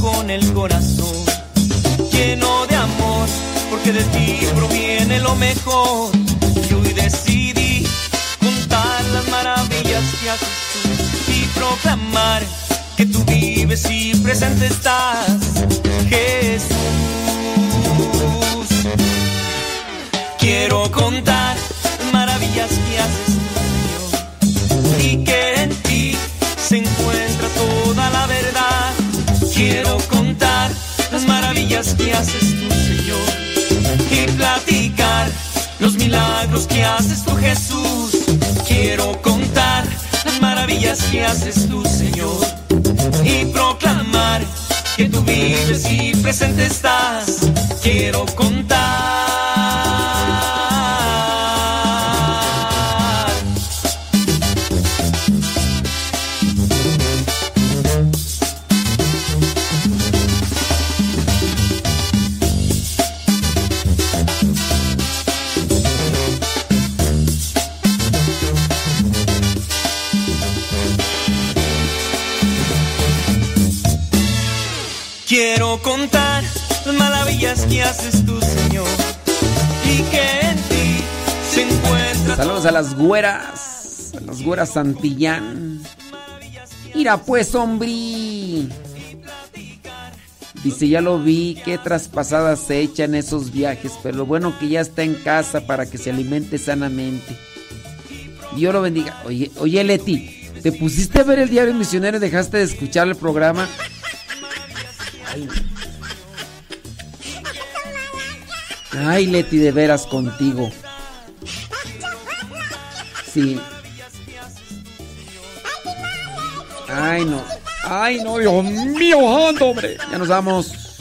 Con el corazón lleno de amor, porque de ti proviene lo mejor. Y hoy decidí contar las maravillas que haces tú y proclamar que tú vives y presente estás, Jesús. Quiero contar las maravillas que haces tú y que en ti se encuentra toda la verdad. Quiero contar las maravillas que haces tú, Señor, y platicar los milagros que haces tú, Jesús. Quiero contar las maravillas que haces tú, Señor, y proclamar que tú vives y presente estás. Quiero contar. Quiero contar las maravillas que haces tú, Señor, y que en ti se encuentra. Saludos a las güeras, a las güeras Santillán. Mira pues, hombre. Dice, ya lo vi, qué traspasadas se echan esos viajes, pero lo bueno que ya está en casa para que se alimente sanamente. Dios lo bendiga. Oye, oye Leti, ¿te pusiste a ver el Diario Misionero y dejaste de escuchar el programa? Ay, Leti, de veras contigo. Sí. Ay, no. Ay, no, Dios mío, hombre. Ya nos vamos.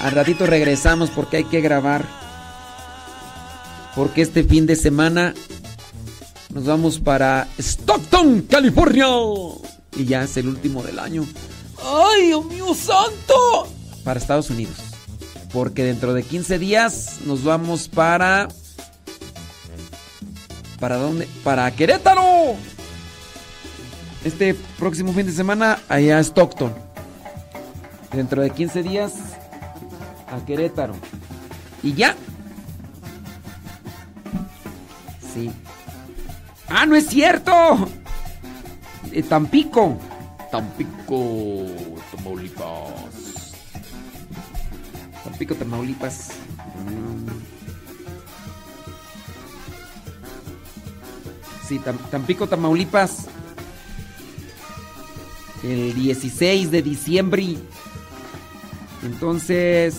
Al ratito regresamos porque hay que grabar. Porque este fin de semana nos vamos para Stockton, California. Y ya es el último del año. ¡Ay, Dios mío santo! Para Estados Unidos. Porque dentro de quince días nos vamos para... ¿Para dónde? ¡Para Querétaro! Este próximo fin de semana allá a Stockton. Dentro de quince días a Querétaro. ¿Y ya? Sí. ¡Ah, no es cierto! Eh, Tampico. Tampico, Tamaulipas. Tampico, Tamaulipas. Sí, tam, Tampico, Tamaulipas. El dieciséis de diciembre. Entonces,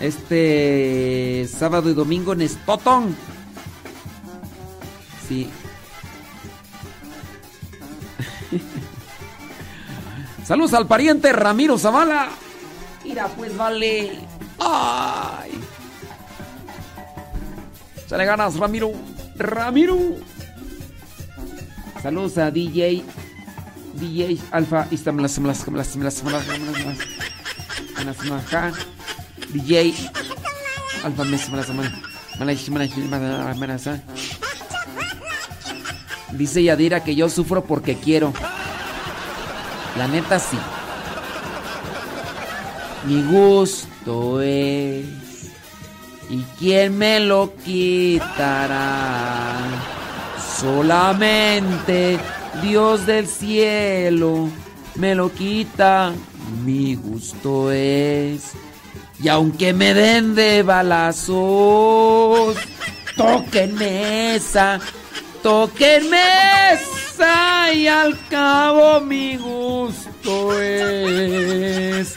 este sábado y domingo en Stockton. Sí. Saludos al pariente Ramiro Zavala. Mira, pues vale. Ay. Se le ganas, Ramiro. Ramiro. Saludos a D J. D J Alfa. D J Alfa. Dice Yadira que yo sufro porque quiero. La neta sí. Mi gusto es. ¿Y quién me lo quitará? Solamente Dios del cielo me lo quita, mi gusto es. Y aunque me den de balazos, tóquenme esa, tóquenme esa, y al cabo mi gusto es.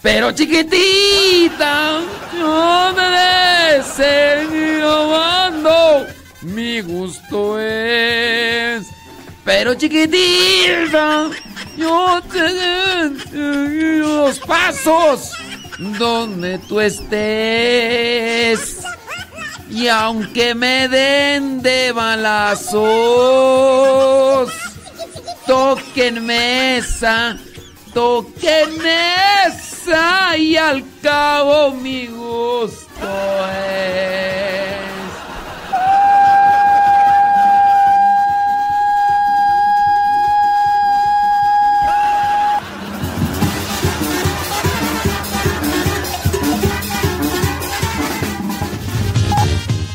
Pero chiquitita, no me dejes ir robando, mi gusto es. Pero chiquitita, yo te los pasos donde tú estés. Y aunque me den de balazos, tóquenme esa, tóquenme esa, y al cabo mi gusto es.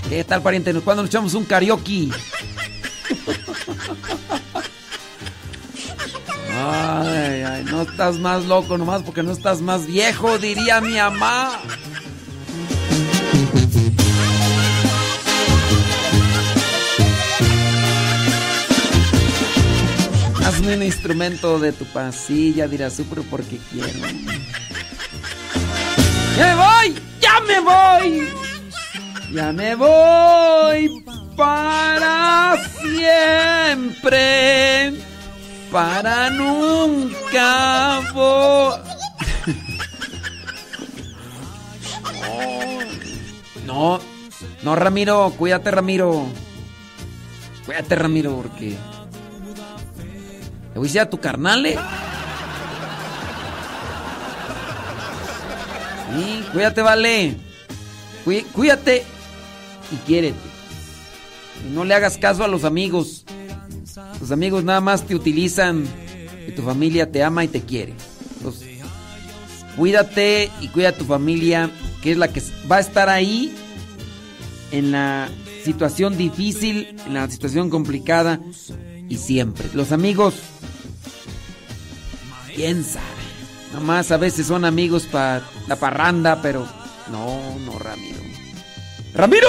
¿Qué tal, pariente? ¿Cuándo nos echamos un karaoke? Ay, ay, no estás más loco nomás porque no estás más viejo, diría mi mamá. Hazme un instrumento de tu pasilla, dirás tú, pero porque quiero. ¡Ya me voy! ¡Ya me voy! ¡Ya me voy para siempre! Para nunca voy. No, no, Ramiro, cuídate, Ramiro. Cuídate, Ramiro, porque le voy a decir a tu carnal, ¿eh? Sí, cuídate, vale. Cuí, cuídate y quiérete. Y no le hagas caso a los amigos. Los amigos nada más te utilizan y tu familia te ama y te quiere. Entonces, cuídate y cuida a tu familia, que es la que va a estar ahí en la situación difícil, en la situación complicada y siempre. Los amigos, quién sabe, nada más a veces son amigos para la parranda, pero no, no, Ramiro. ¡Ramiro!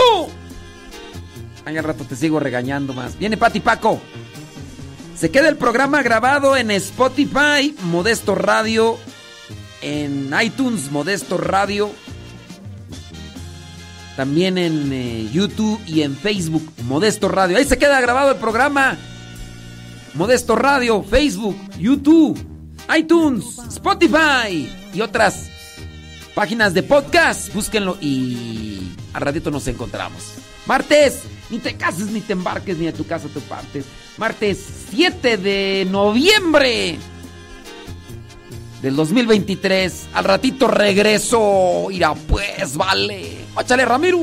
Ay, al rato te sigo regañando más. Viene Pati Paco. Se queda el programa grabado en Spotify, Modesto Radio, en iTunes, Modesto Radio, también en eh, YouTube y en Facebook, Modesto Radio. Ahí se queda grabado el programa. Modesto Radio, Facebook, YouTube, iTunes, Spotify y otras páginas de podcast. Búsquenlo y al ratito nos encontramos. Martes, ni te cases, ni te embarques, ni a tu casa te partes. Martes siete de noviembre del dos mil veintitrés. Al ratito regreso. Irá pues, vale. Óchale, Ramiro.